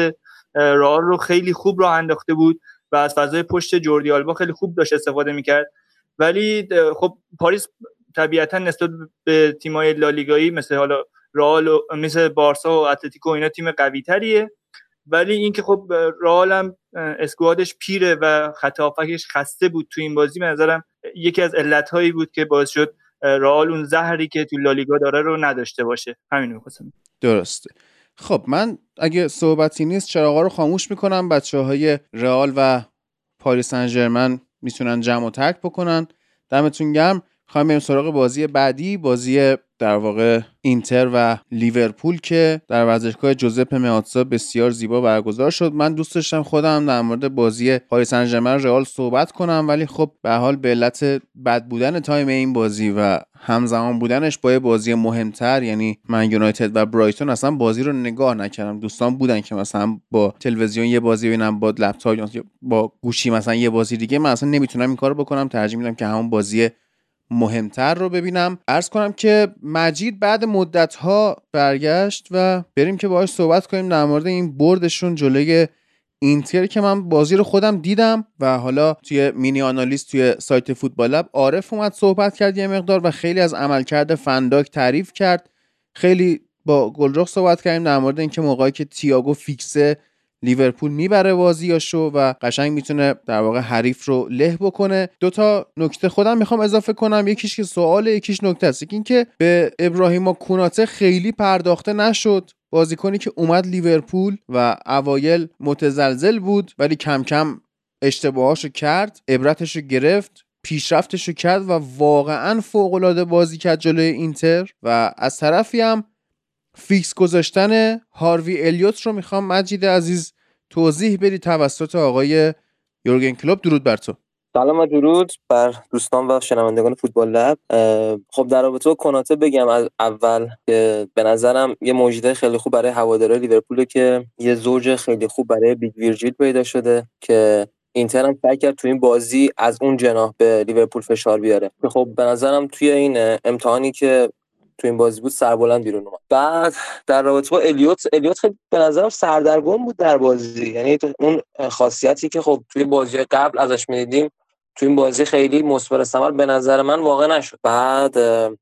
رئال رو خیلی خوب راه انداخته بود و از فضای پشت جوردی آلبا خیلی خوب داشت استفاده میکرد. ولی خب پاریس طبیعتا نسبت به تیم‌های لالیگایی مثل حالا رئال و مثل بارسا و اتلتیکو اینا تیم قوی‌تریه ولی اینکه خب رئال هم اسکوادش پیره و خط هافکش خسته بود تو این بازی، به نظرم یکی از علت‌هایی بود که باعث شد رئال اون زهری که تو لالیگا داره رو نداشته باشه. همین می‌خواستم. درسته. خب من اگه صحبتی نیست چراغا رو خاموش می‌کنم. بچه‌های رئال و پاریس سن ژرمن میتونن جمع و ترک بکنن. دمتون گرم. خواهیم بریم سراغ بازی بعدی، بازی در واقع اینتر و لیورپول که در ورزشگاه جوزپ مئاتزا بسیار زیبا برگزار شد. من دوست داشتم خودم در مورد بازی پاریس سن ژرمن رئال صحبت کنم، ولی خب به حال به علت بد بودن تایم این بازی و همزمان بودنش با بازی مهمتر یعنی من یونایتد و برایتون اصلا بازی رو نگاه نکردم. دوستان بودن که مثلا با تلویزیون یه بازی ببینم، با لپتاپ یا با گوشی مثلا یه بازی دیگه. من اصلا نمیتونم این کارو بکنم، ترجیح میدم که همون بازی مهمتر رو ببینم. عرض کنم که مجید بعد مدت‌ها برگشت و بریم که باهاش صحبت کنیم در مورد این بردشون جلوی اینتر که من بازی رو خودم دیدم و حالا توی مینی آنالیز توی سایت فوتبال لب عارف اومد صحبت کرد یه مقدار و خیلی از عملکرد فندایک تعریف کرد. خیلی با گلرخ صحبت کردیم در مورد اینکه موقعی که تیاگو فیکسه لیورپول میبره بازیاشو و قشنگ میتونه در واقع حریف رو له بکنه. دو تا نکته خودم میخوام اضافه کنم، یکیش که سواله، یکیش نکته است. یکی اینکه به ابراهیم کناته خیلی پرداخته نشد، بازیکنی که اومد لیورپول و اوایل متزلزل بود ولی کم کم اشتباهاشو کرد، عبرتشو گرفت، پیشرفتشو کرد و واقعا فوق‌العاده بازی کرد جلوی اینتر. و از طرفی هم فیکس گذاشتن هاروی الیوت رو میخوام مجید عزیز توضیح بدی توسط آقای یورگن کلوپ. درود بر تو. سلام و درود بر دوستان و شنوندگان فوتبال لب. خب در رابطه با کناته بگم از اول که به نظرم یه موجوده خیلی خوب برای هوادارهای لیورپول که یه زوج خیلی خوب برای بیگ ویرجیل پیدا شده که اینتر هم سعی کرد تو این بازی از اون جناح به لیورپول فشار بیاره. خب به نظرم توی این امتحانی که تو این بازی بود سربلند بیرون اومد. بعد در رابطه با الیوت خیلی به نظرم سردرگم بود در بازی، یعنی اون خاصیتی که خب توی بازی قبل ازش می‌دیدیم تو این بازی خیلی مثبت ثمر به نظر من واقع نشد. بعد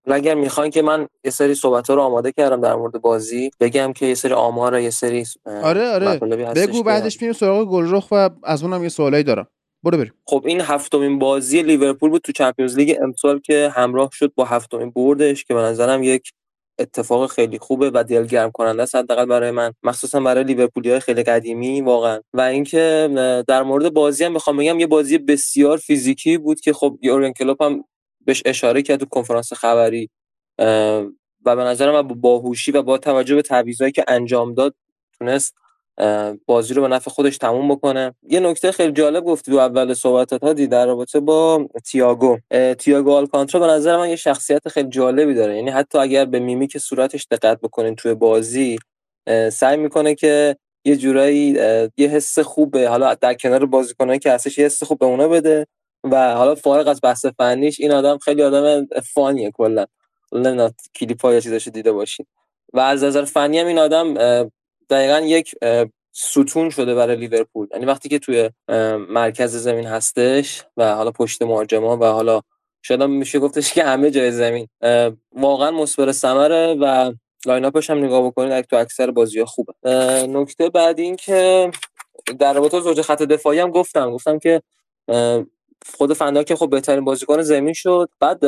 اگر میخوان که من یه سری صحبت‌ها رو آماده کردم در مورد بازی بگم که یه سری آمار یه سری آره بگو، بعدش میریم سراغ گلرخ و از اونم یه سوالایی دارم. بریم. خب این هفتمین بازی لیورپول بود تو چمپیونز لیگ امسال که همراه شد با هفتمین بردش که به نظرم یک اتفاق خیلی خوبه و دلگرم کننده است حداقل برای من، مخصوصا برای لیورپولیای خیلی قدیمی واقعا. و اینکه در مورد بازی هم میخوام بگم یه بازی بسیار فیزیکی بود که خب یورگن کلوپ هم بهش اشاره کرد تو کنفرانس خبری و به نظر من با باهوشی و با توجه به تعویضایی که انجام داد تونست بازی رو به نفع خودش تموم بکنه. یه نکته خیلی جالب گفتی تو اول صحبتات هادی در رابطه با تیاگو آلکانترا. به نظر من یه شخصیت خیلی جالبی داره، یعنی حتی اگر به میمیک صورتش دقت بکنین توی بازی سعی میکنه که یه جورایی یه حس خوبه حالا در کنار بازیکنایی که هستش یه حس خوب به اونا بده و حالا فارغ از بحث فنیش این آدم خیلی آدم فانیه کلا. نمیدونم کلیپای چیزاشو دیده باشین و از نظر فنی هم این آدم دقیقاً یک ستون شده برای لیورپول، یعنی وقتی که توی مرکز زمین هستش و حالا پشت مهاجما و حالا شاید میشه گفتش که همه جای زمین واقعاً مثبر ثمره و لایناپش هم نگاه بکنید تو اکثر بازی‌ها خوبه. نکته بعد این که در رابطه با زوج خط دفاعی هم گفتم که خود فندایک که خب بهترین بازیکن زمین شد. بعد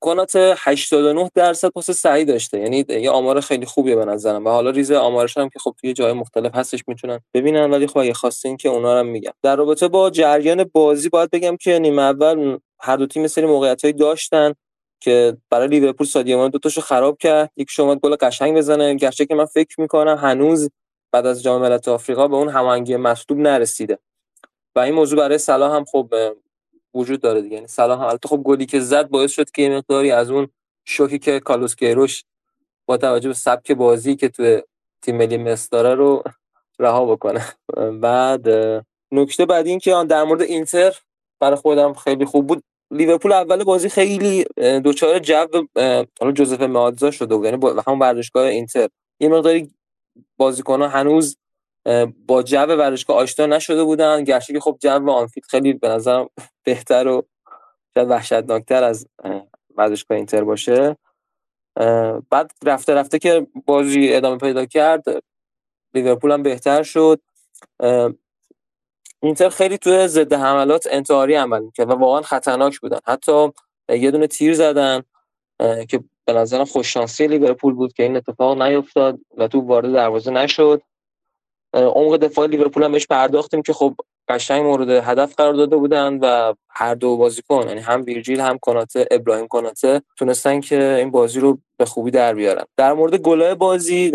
کناته 89% پاس صحیح داشته، یعنی یه آمار خیلی خوبیه به نظرم و حالا ریز آمارش هم که خب توی جای مختلف هستش میتونن ببینن، ولی خب اگه خواستین که اونا رو میگم. در رابطه با جریان بازی باید بگم که نیمه اول هر دو تیم سری موقعیتایی داشتن که برای لیورپول سادیو مانه دوتاشو خراب کرد، یک شومد گل قشنگ بزنه، گرچه که من فکر میکنم هنوز بعد از جام ملت آفریقا به اون هماهنگی مطلوب نرسیده و این موضوع برای صلاح هم خب وجود داره دیگه، یعنی صلاح البته خب گلی که زد باعث شد که یه مقداری از اون شوکی که کارلوس کیروش با توجه به سبک بازی که تو تیم ملی مصر داره رو رها بکنه. بعد نکته بعد این که در مورد اینتر برای خودم خیلی خوب بود. لیورپول اول بازی خیلی دوچاره جو حالا جوزپ مئاتزا شده بود، یعنی همون ورزشگاه اینتر یه مقداری بازیکن‌ها هنوز با جو ورزشگاه آشنا نشده بودن، گرچه که خب جو آنفیلد خیلی به نظرم بهتر و شاید وحشتناکتر از ورزشگاه اینتر باشه. بعد رفته که بازی ادامه پیدا کرد لیورپول هم بهتر شد. اینتر خیلی توی ضد حملات انتحاری عمل میکرد و واقعا خطرناک بودن. حتی یه دونه تیر زدن که به نظرم خوش شانسی لیورپول بود که این اتفاق نیفتاد و تو وارد دروازه نشد. عمق دفاع لیورپول هم بهش پرداختیم که خب قشنگ مورد هدف قرار داده بودن و هر دو بازیکن، یعنی هم ویرجیل هم کناته، ابراهیم کناته، تونستن که این بازی رو به خوبی در بیارن. در مورد گلای بازی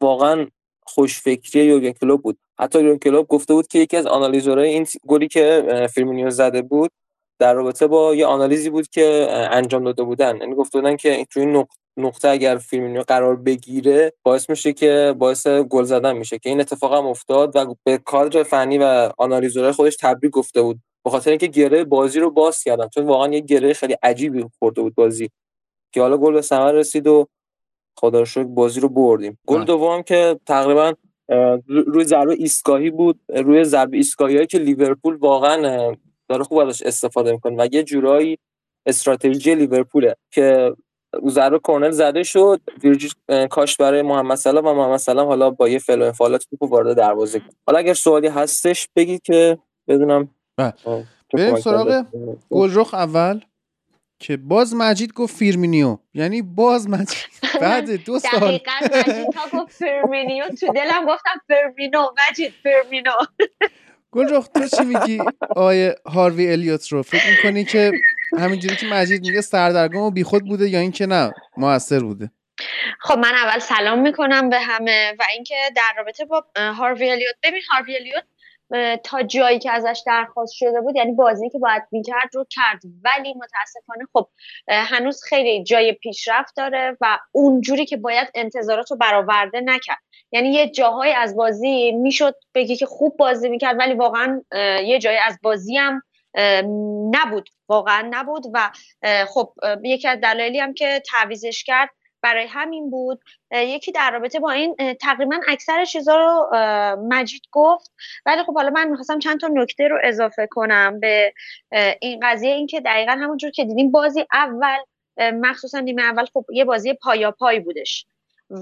واقعا خوش فکری یورگن کلوپ بود. حتی یورگن کلوپ گفته بود که یکی از آنالیزورهای این گلی که فیرمینیو زده بود در رابطه با یه آنالیزی بود که انجام داده بودن، یعنی گفته بودن که تو این نقطه اگر فیرمینیو قرار بگیره باعث میشه که باعث گل زدن میشه، که این اتفاق هم افتاد و به کادر فنی و آنالیزورهای خودش تبریک گفته بود به خاطر اینکه گره بازی رو باز کردن، چون واقعا یه گره خیلی عجیبی خورده بود بازی که حالا گل به ثمر رسید و خدا رو شکر بازی رو بردیم. گل دوم که تقریبا روی ضربه ایستگاهی بود، روی ضربه ایستگاهیایی که لیورپول واقعا داره خوب ازش استفاده میکنه و یه جورایی استراتژی لیورپوله که ضربه کرنل زده شد، ویرجیل کاش برای محمد صلاح و محمد صلاح حالا با یه فعل و انفعالات خوب وارد دروازه کرد. حالا اگر سوالی هستش بگید که بدونم. بریم سراغ گلرخ اول که باز مجید گفت فیرمینیو، یعنی باز مجید بعد دو سال دقیقاً مجید تا گفت فیرمینیو تو دلم گفتم فیرمینو مجید فیرمینو. گلرخ تو چی میگی آیه هاروی الیوت رو؟ فکر میکنی که همینجوری که مجید میگه سردرگم و بیخود بوده یا اینکه نه موثر بوده؟ خب من اول سلام میکنم به همه و اینکه در رابطه با هاروی الیوت، ببین هاروی الیوت تا جایی که ازش درخواست شده بود، یعنی بازی که باید میکرد رو کرد، ولی متاسفانه خب هنوز خیلی جای پیشرفت داره و اونجوری که باید انتظارات رو برآورده نکرد. یعنی یه جاهای از بازی میشد بگی که خوب بازی میکرد ولی واقعا یه جای از بازی هم نبود، واقعا نبود و خب یکی از دلایلی هم که تعویضش کرد برای همین بود. یکی در رابطه با این تقریبا اکثر چیزا رو مجید گفت، ولی خب حالا من می‌خواستم چند تا نکته رو اضافه کنم به این قضیه، اینکه دقیقاً همونجور که دیدیم بازی اول مخصوصا نیمه اول خب یه بازی پایاپای بودش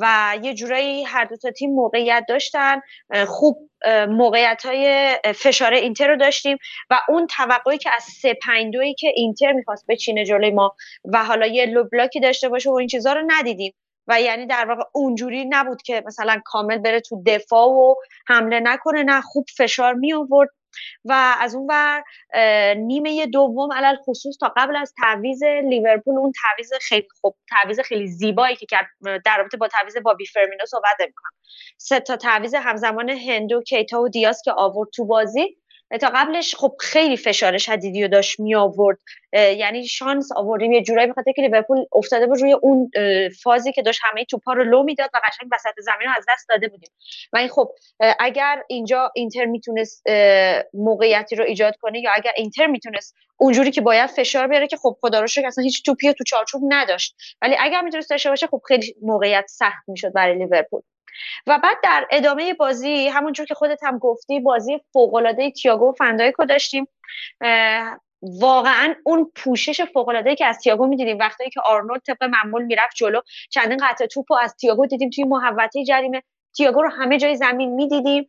و یه جورایی هر دو تا تیم موقعیت داشتن، خوب موقعیت‌های فشار اینتر رو داشتیم و اون توقعی که از 3-5-2 که اینتر می‌خواست بچینه جلوی ما و حالا یه لوبلاکی داشته باشه و این چیزا رو ندیدیم و یعنی در واقع اونجوری نبود که مثلا کامل بره تو دفاع و حمله نکنه، نه خوب فشار می آورد و از اون ور نیمه دوم علل خصوص تا قبل از تعویض لیورپول، اون تعویض خیلی خوب، تعویض خیلی زیبایی که در رابطه با تعویض بابی فرمینو صحبت می‌کنم، 3 تا تعویض همزمان هندو، کیتا و دیاز که آورد تو بازی، تا قبلش خب خیلی فشار شدیدی رو داشت می آورد، یعنی شانس آوردیم یه جورایی به خاطر که لیورپول افتاده بود روی اون فازی که داشت همه توپا رو لو میداد و قشنگ وسط زمین رو از دست داده بودیم و این خب اگر اینجا اینتر میتونست موقعیتی رو ایجاد کنه یا اگر اینتر میتونست اونجوری که باید فشار بیاره که خب خدا رو شکر اصلا هیچ توپی تو چارچوب نداشت، ولی اگر میتونست داشته باشه خب خیلی موقعیت سخت میشد برای لیورپول. و بعد در ادامه بازی همونجور که خودت هم گفتی بازی فوق‌العاده تیاگو و فندایکو داشتیم، واقعا اون پوشش فوق‌العاده‌ای که از تیاگو می‌دیدیم وقتی که آرنولد طبق معمول میرفت جلو، چندین قطع توپو از تیاگو دیدیم توی محوطه جریمه، تیاگو رو همه جای زمین می‌دیدیم،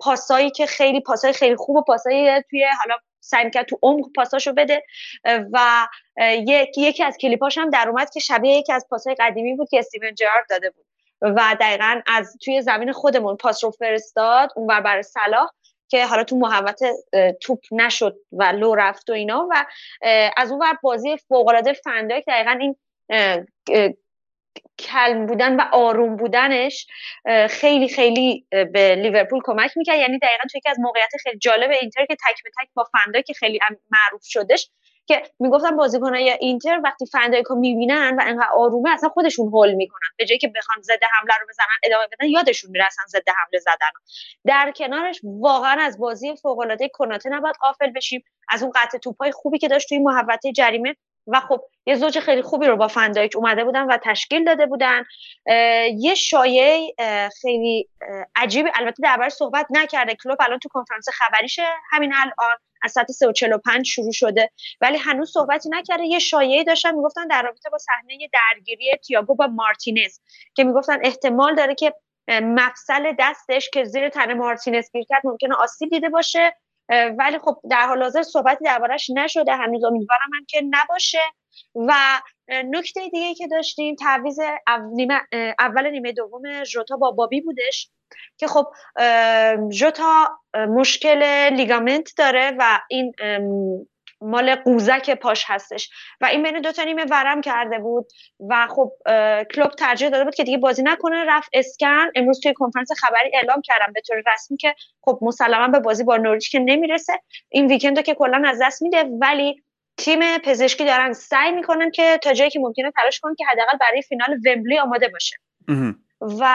پاسایی که خیلی پاسای خیلی خوب و پاسایی توی حالا سعی می‌کرد تو عمق پاساشو بده و یکی از کلیپاش هم در اومد که شبیه یکی از پاسای قدیمی بود که استیون جرارد داده بود و دقیقاً از توی زمین خودمون پاس رو فرستاد اونور برای صلاح که حالا تو محوطه توپ نشد و لو رفت و اینا و از اونور بازی فوق‌العاده فندایک، دقیقاً این کلم بودن و آروم بودنش خیلی خیلی به لیورپول کمک می‌کرد، یعنی دقیقاً تو یکی از موقعیت خیلی جالب اینتر که تک به تک با فندایک که خیلی معروف شدش که میگفتن بازیکنای اینتر وقتی فندایکو میبینن و انقدر آرومه اصلا خودشون هول میکنن، به جایی که بخوان ضد حمله رو بزنن ادامه بدن یادشون میره اصلا ضد حمله زدن. در کنارش واقعا از بازی فوق العاده کناته نباید غافل بشیم، از اون قطع توپای خوبی که داشت توی محوطه جریمه و خب یه زوج خیلی خوبی رو با فندایک اومده بودن و تشکیل داده بودن. یه شایعه خیلی عجیبی البته دربارش صحبت نکرده کلوپ، الان تو کنفرانس خبریشه همین الان از ساعت 3:45 شروع شده ولی هنوز صحبتی نکرده، یه شایعه داشتن میگفتن در رابطه با صحنه درگیری تیاگو با مارتینز که میگفتن احتمال داره که مفصل دستش که زیر تن مارتینز گیر کرد ممکنه آسیب دیده باشه، ولی خب در حال حاضر صحبتی دربارش نشده هنوز، امیدوارم هم که نباشه. و نکته دیگه که داشتیم تعویض اول نیمه دوم ژوتا با بابی بودش که خب ژوتا مشکل لیگامنت داره و این مال قوزک پاش هستش و این بین دوتا نیمه ورم کرده بود و خب کلوب ترجیح داده بود که دیگه بازی نکنه، رفت اسکن. امروز توی کنفرانس خبری اعلام کردم به طور رسمی که خب مسلما به بازی با نوریچ که نمیرسه، این ویکندو که کلا از دست میده، ولی تیم پزشکی دارن سعی میکنن که تا جایی که ممکنه تلاش کنن که حداقل برای فینال ومبلی آماده باشه. و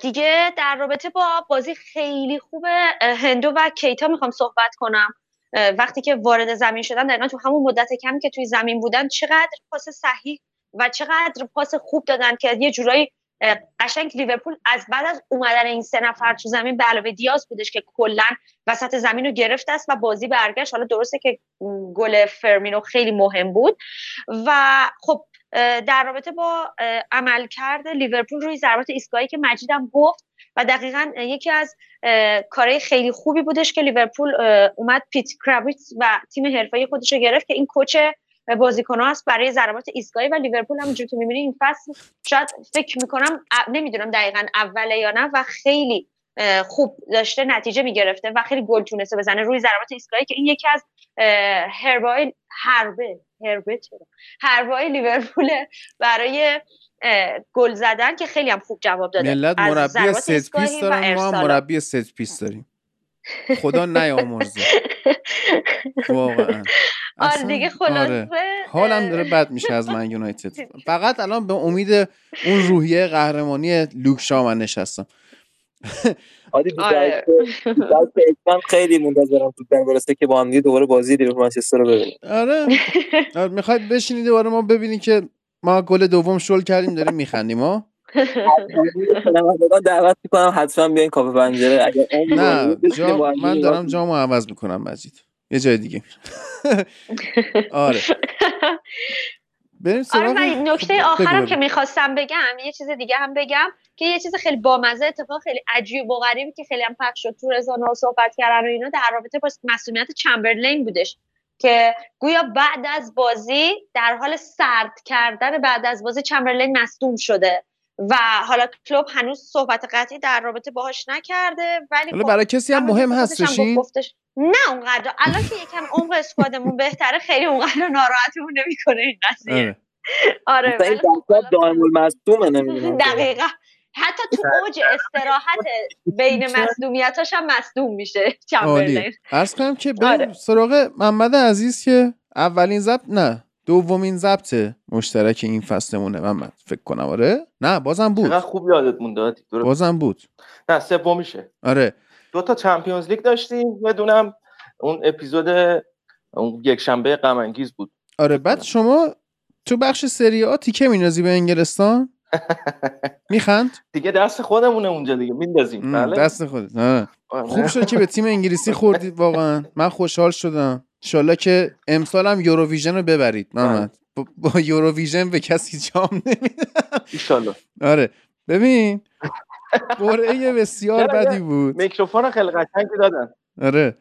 دیگه در رابطه با بازی خیلی خوب هندو و کیتا میخوام صحبت کنم. وقتی که وارد زمین شدن دقیقا تو همون مدت کم که توی زمین بودن چقدر پاس صحیح و چقدر پاس خوب دادن که یه جورایی قشنگ لیورپول از بعد از اومدن این سه نفر تو زمین به علاوه دیاز بودش که کلا وسط زمین رو گرفته است و بازی برگشت. حالا درسته که گل فیرمینیو خیلی مهم بود و خب در رابطه با عملکرد لیورپول روی ضربات ایستگاهی که مجیدم گفت و دقیقاً یکی از کارهای خیلی خوبی بودش که لیورپول اومد پیت کراویتس و تیم حرفه‌ای خودش رو گرفت که این کوچ بازیکن‌ها است برای ضربات ایستگاهی و لیورپول همونجوری که می‌بینی این فصل شاید فکر می‌کنم نمی‌دونم دقیقاً اوله یا نه و خیلی خوب داشته نتیجه می‌گرفته و خیلی گل تونسته بزنه روی ضربات ایستگاهی که این یکی از هربای لیورپول برای گل زدن که خیلی هم خوب جواب داده. ملت مربی سد پیس دارن، ما هم مربی سد پیس داریم، خدا نیامرزه واقعا. آره دیگه خلاصه حالم داره بد میشه از من یونایتد. فقط الان به امید اون روحیه قهرمانی لوک شا من نشستم. آره من خیلی منتظرم فوتبال برسه که با هم دیگه دوباره بازی لیورپول منچستر رو ببینیم. آره میخواید بشینید دوباره ما ببینیم که ما گل دوم شل کردیم داریم میخندیم ها. من دعوت میکنم حتما بیاین کافه پنجره. نه من دارم جامو عوض میکنم مجید، یه جای دیگه. آره آره نکته آخرم که میخواستم بگم یه چیز دیگه هم بگم که یه چیز خیلی بامزه اتفاق خیلی عجیب و غریبی که خیلی هم پخش شد تو رسانه‌ها صحبت کردن و اینا در رابطه با مسئولیت چمبرلین بودش که گویا بعد از بازی در حال سرد کردن بعد از بازی چمبرلین مصدوم شده و حالا کلوب هنوز صحبت قطعی در رابطه باهاش نکرده، ولی برای کسی هم مهم هستش این؟ نه اونقدر الان که یکم عمق اسکوادمون بهتره خیلی اونقدر ناراحتمون نمی‌کنه این قضیه. آره ولی دائم المصدومه نمی‌دونم دقیقاً حتی تو اوج استراحت بین مصدومیتاش هم مصدوم میشه چمبرلین. عرض کنم که بریم سراغ محمد عزیز که اولین ضبط نه دومین ضبط مشترک این فصلمونه محمد فکر کنم. آره نه بازم بود خوب یادت مونده بازم بود نه سومیشه. آره دو تا چمپیونز لیگ داشتیم بدونم اون اپیزود اون یک شنبه غم انگیز بود. آره بعد شما تو بخش سری آ تیکه میندازی به انگلستان میخند دیگه دست خودمونه اونجا دیگه میندازیم. بله دست خودت. خوب شد که به تیم انگلیسی خوردید واقعا من خوشحال شدم. ان شاءالله که امسال هم یوروویژن رو ببرید محمد. با یوروویژن به کسی جام نمیدم ان شاءالله. آره ببین قرعه بسیار بدی بود. میکروفون خیلی قشنگ دادن. آره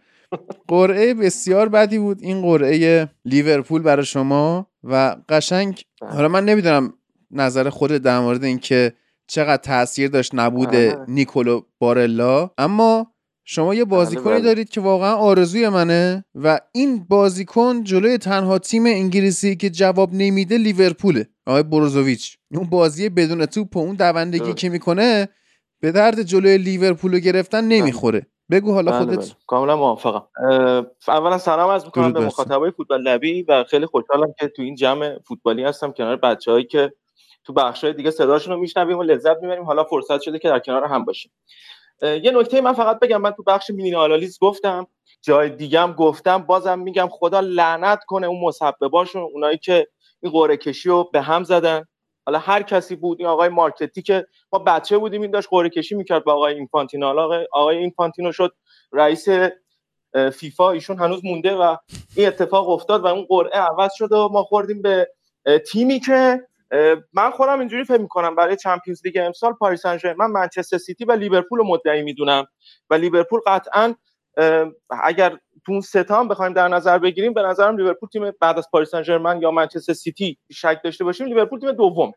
قرعه بسیار بدی بود این قرعه لیورپول برای شما و قشنگ حالا من نمیدونم نظر خودت در مورد این که چقدر تاثیر داشت نبود نیکولو بارلا، اما شما یه بازیکنی دارید که واقعا آرزوی منه و این بازیکن جلوی تنها تیم انگلیسی که جواب نمیده لیورپوله. آقای بروزوویچ اون بازی بدون توپ و اون دوندگی که میکنه به درد جلوی لیورپولو گرفتن نمیخوره. بگو حالا خودت. کاملا موافقم. اولا سلام عرض میکنم به مخاطبای فوتبال لبی و خیلی خوشحالم که تو این جمع فوتبالی هستم کنار بچه‌هایی که تو بخش‌های دیگه صداشون رو میشنویم و لذت میبریم. حالا فرصت شده که در کنار هم باشیم. یه نکته من فقط بگم، من تو بخش مینیمالالیز گفتم، جای دیگه هم گفتم، بازم میگم خدا لعنت کنه اون مسبباشون، اونایی که این قرعه کشی رو به هم زدن. حالا هر کسی بود، این آقای مارکتی که ما بچه بودیم این داشت قرعه کشی میکرد با آقای اینفانتینو. آقای اینفانتینو شد رئیس فیفا، ایشون هنوز مونده و این اتفاق افتاد و اون قرعه عوض شد و ما خوردیم به تیمی که من خودم اینجوری فکر می‌کنم برای چمپیونز لیگ امسال پاریس سن ژرمن، منچستر سیتی و لیورپول رو مدعی میدونم و لیورپول قطعاً اگر تون ستام بخوایم در نظر بگیریم، به نظرم لیورپول تیم بعد از پاریس سن ژرمن یا منچستر سیتی شک داشته باشیم، لیورپول تیم دوم،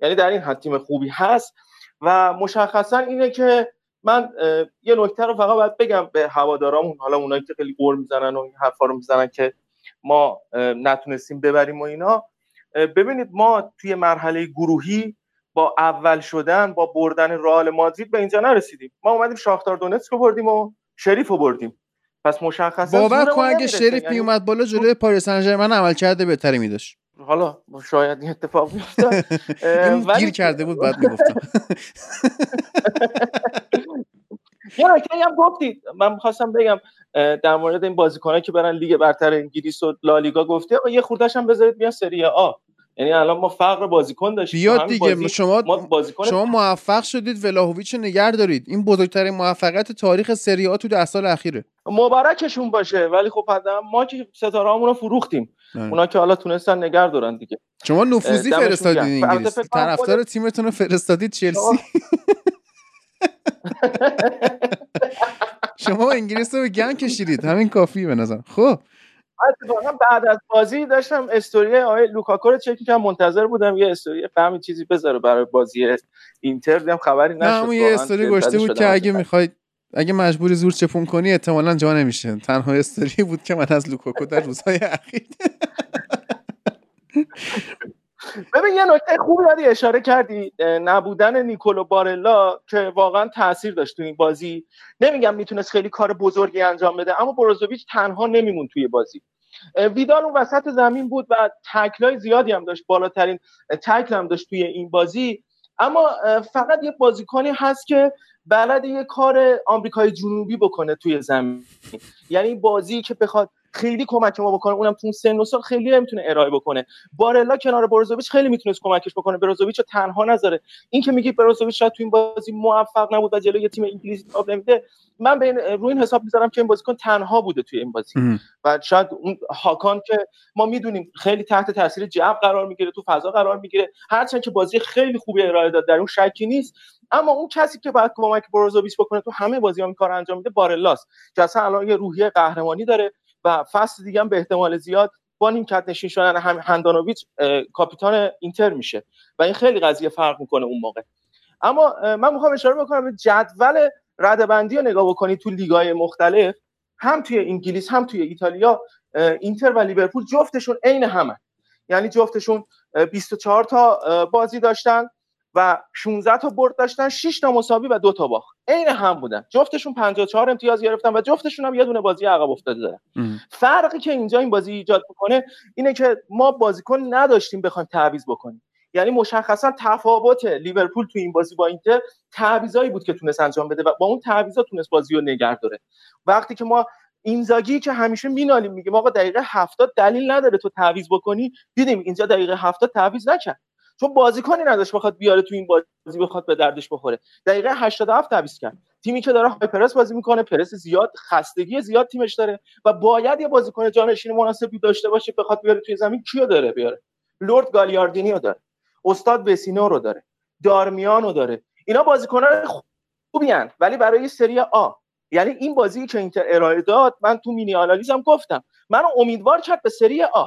یعنی در این حد تیم خوبی هست. و مشخصاً اینه که من یه نکته رو فقط باید بگم به هوادارامون، حالا اونایی که خیلی قور میزنن و این حرفا رو میزنن که ما نتونستیم ببریم و اینا، ببینید ما توی مرحله گروهی با اول شدن، با بردن رئال مادرید به اینجا نرسیدیم. ما اومدیم شاختار دونتسک رو بردیم و شریف رو بردیم. پس مشخصا باور کن اگه شریف می اومد بالا جلوی پاریس سن ژرمن عملکرد بهتری می‌داشت. حالا شاید این اتفاق بیفته. ولی گیر کرده بود بعد میگفتم. یا که هم گفتید، من می‌خواستم بگم در مورد این بازیکن‌ها که برن لیگ برتر انگلیس و لالیگا، گفته یه خورده‌شم بذارید بیا سری آ، یعنی الان ما فقر بازیکن داشتیم. بیاد دیگه شما موفق شدید ولاهویچ رو نگه دارید، این بزرگترین موفقیت تاریخ سری آ تو 10 سال اخیره، مبارکشون باشه. ولی خب ما که ستاره‌هامون رو فروختیم، اونا که حالا تونستن نگه دارن دیگه. شما نفوذی فرستادید انگلیس، طرفدار تیمتون رو فرستادید چلسی. شما انگلیس رو گن کشیدید، همین کافیه به نظر. خب اتفاقا بعد از بازی داشتم استوری آقای لوکاکو رو چک می‌کردم، منتظر بودم یه استوری فهمی چیزی بذاره برای بازی اینتر، دیدم خبری نشد. نه اون یه استوری گشته بود که اگه می‌خواید، اگه مجبوری زور چپون کنی احتمالاً جا نمیشه. تنها استوری بود که من از لوکاکو در روزهای اخیر. ببین یه نکته خوبی داری اشاره کردی، نبودن نیکولو بارلا که واقعا تاثیر داشت تو این بازی. نمیگم میتونست خیلی کار بزرگی انجام بده، اما بروزوویچ تنها نمیمون توی بازی. ویدال اون وسط زمین بود و تکلای زیادی هم داشت، بالاترین تکل هم داشت توی این بازی. اما فقط یه بازیکنی هست که بلد یه کار آمریکای جنوبی بکنه توی زمین، یعنی بازی که بخواد خیلی کمک ما بکنه، اونم تو سن و سال خیلی نمیتونه ارائه بکنه. بارلا کنار بروزوویچ خیلی میتونه کمکش بکنه، بروزوویچ رو تنها نذاره. این که میگی بروزوویچ شاید تو این بازی موفق نبود و جلوی تیم انگلیس آب نمیده، من به این حساب میذارم که این بازیکن تنها بوده توی این بازی و شاید اون هاکان که ما میدونیم خیلی تحت تاثیر جعب قرار میگیره، تو فضا قرار میگیره، هرچند که بازی خیلی خوبی ارائه داد در اون شکی نیست، اما اون کسی که باید کمک بروزوویچ بکنه تو همه بازی‌ها این کارو انجام میده بارلاست که اصلا الان یه روحیه قهرمانی داره و فصل دیگه هم به احتمال زیاد با نیمکت نشین شدن هندانویچ کاپیتان اینتر میشه و این خیلی قضیه فرق میکنه اون موقع. اما من میخوام اشاره بکنم به جدول رده‌بندی رو نگاه بکنید تو لیگ‌های مختلف، هم توی انگلیس هم توی ایتالیا اینتر و لیورپول جفتشون عین همن، یعنی جفتشون 24 تا بازی داشتن و 16 تا برد داشتن، 6 تا مساوی و 2 تا باخت، عین هم بودن. جفتشون 54 امتیاز گرفتن و جفتشون هم یه دونه بازی عقب افتاده دارن. فرقی که اینجا این بازی ایجاد میکنه اینه که ما بازیکن نداشتیم بخوایم تعویض بکنیم، یعنی مشخصا تفاوت لیورپول تو این بازی با اینتر تعویضایی بود که تونست انجام بده و با اون تعویضا تونست بازی رو نگه داره. وقتی که ما اینزاگی که همیشه مینالیم میگیم آقا دقیقه 70 دلیل نداره تو تعویض بکنی، دیدیم اینجا دقیقه 70 تعویض نکرد، چون بازیکنی نداشت بخواد بیاره تو این بازی بخواد به دردش بخوره. دقیقه 87 تعویض کرد. تیمی که داره های پرس بازی میکنه، پرس زیاد، خستگی زیاد تیمش داره و باید یه بازیکن جانشین مناسبی داشته باشه بخواد بیاره توی زمین. کیو داره بیاره؟ لورد گالیاردینیو داره، استاد وسینو رو داره، دارمیانو داره. اینا بازیکنان خوبین ولی برای سری آ، یعنی این بازی که اینتر ارائه داد، من تو مینی آنالیزم گفتم منو امیدوار کرد به سری آ.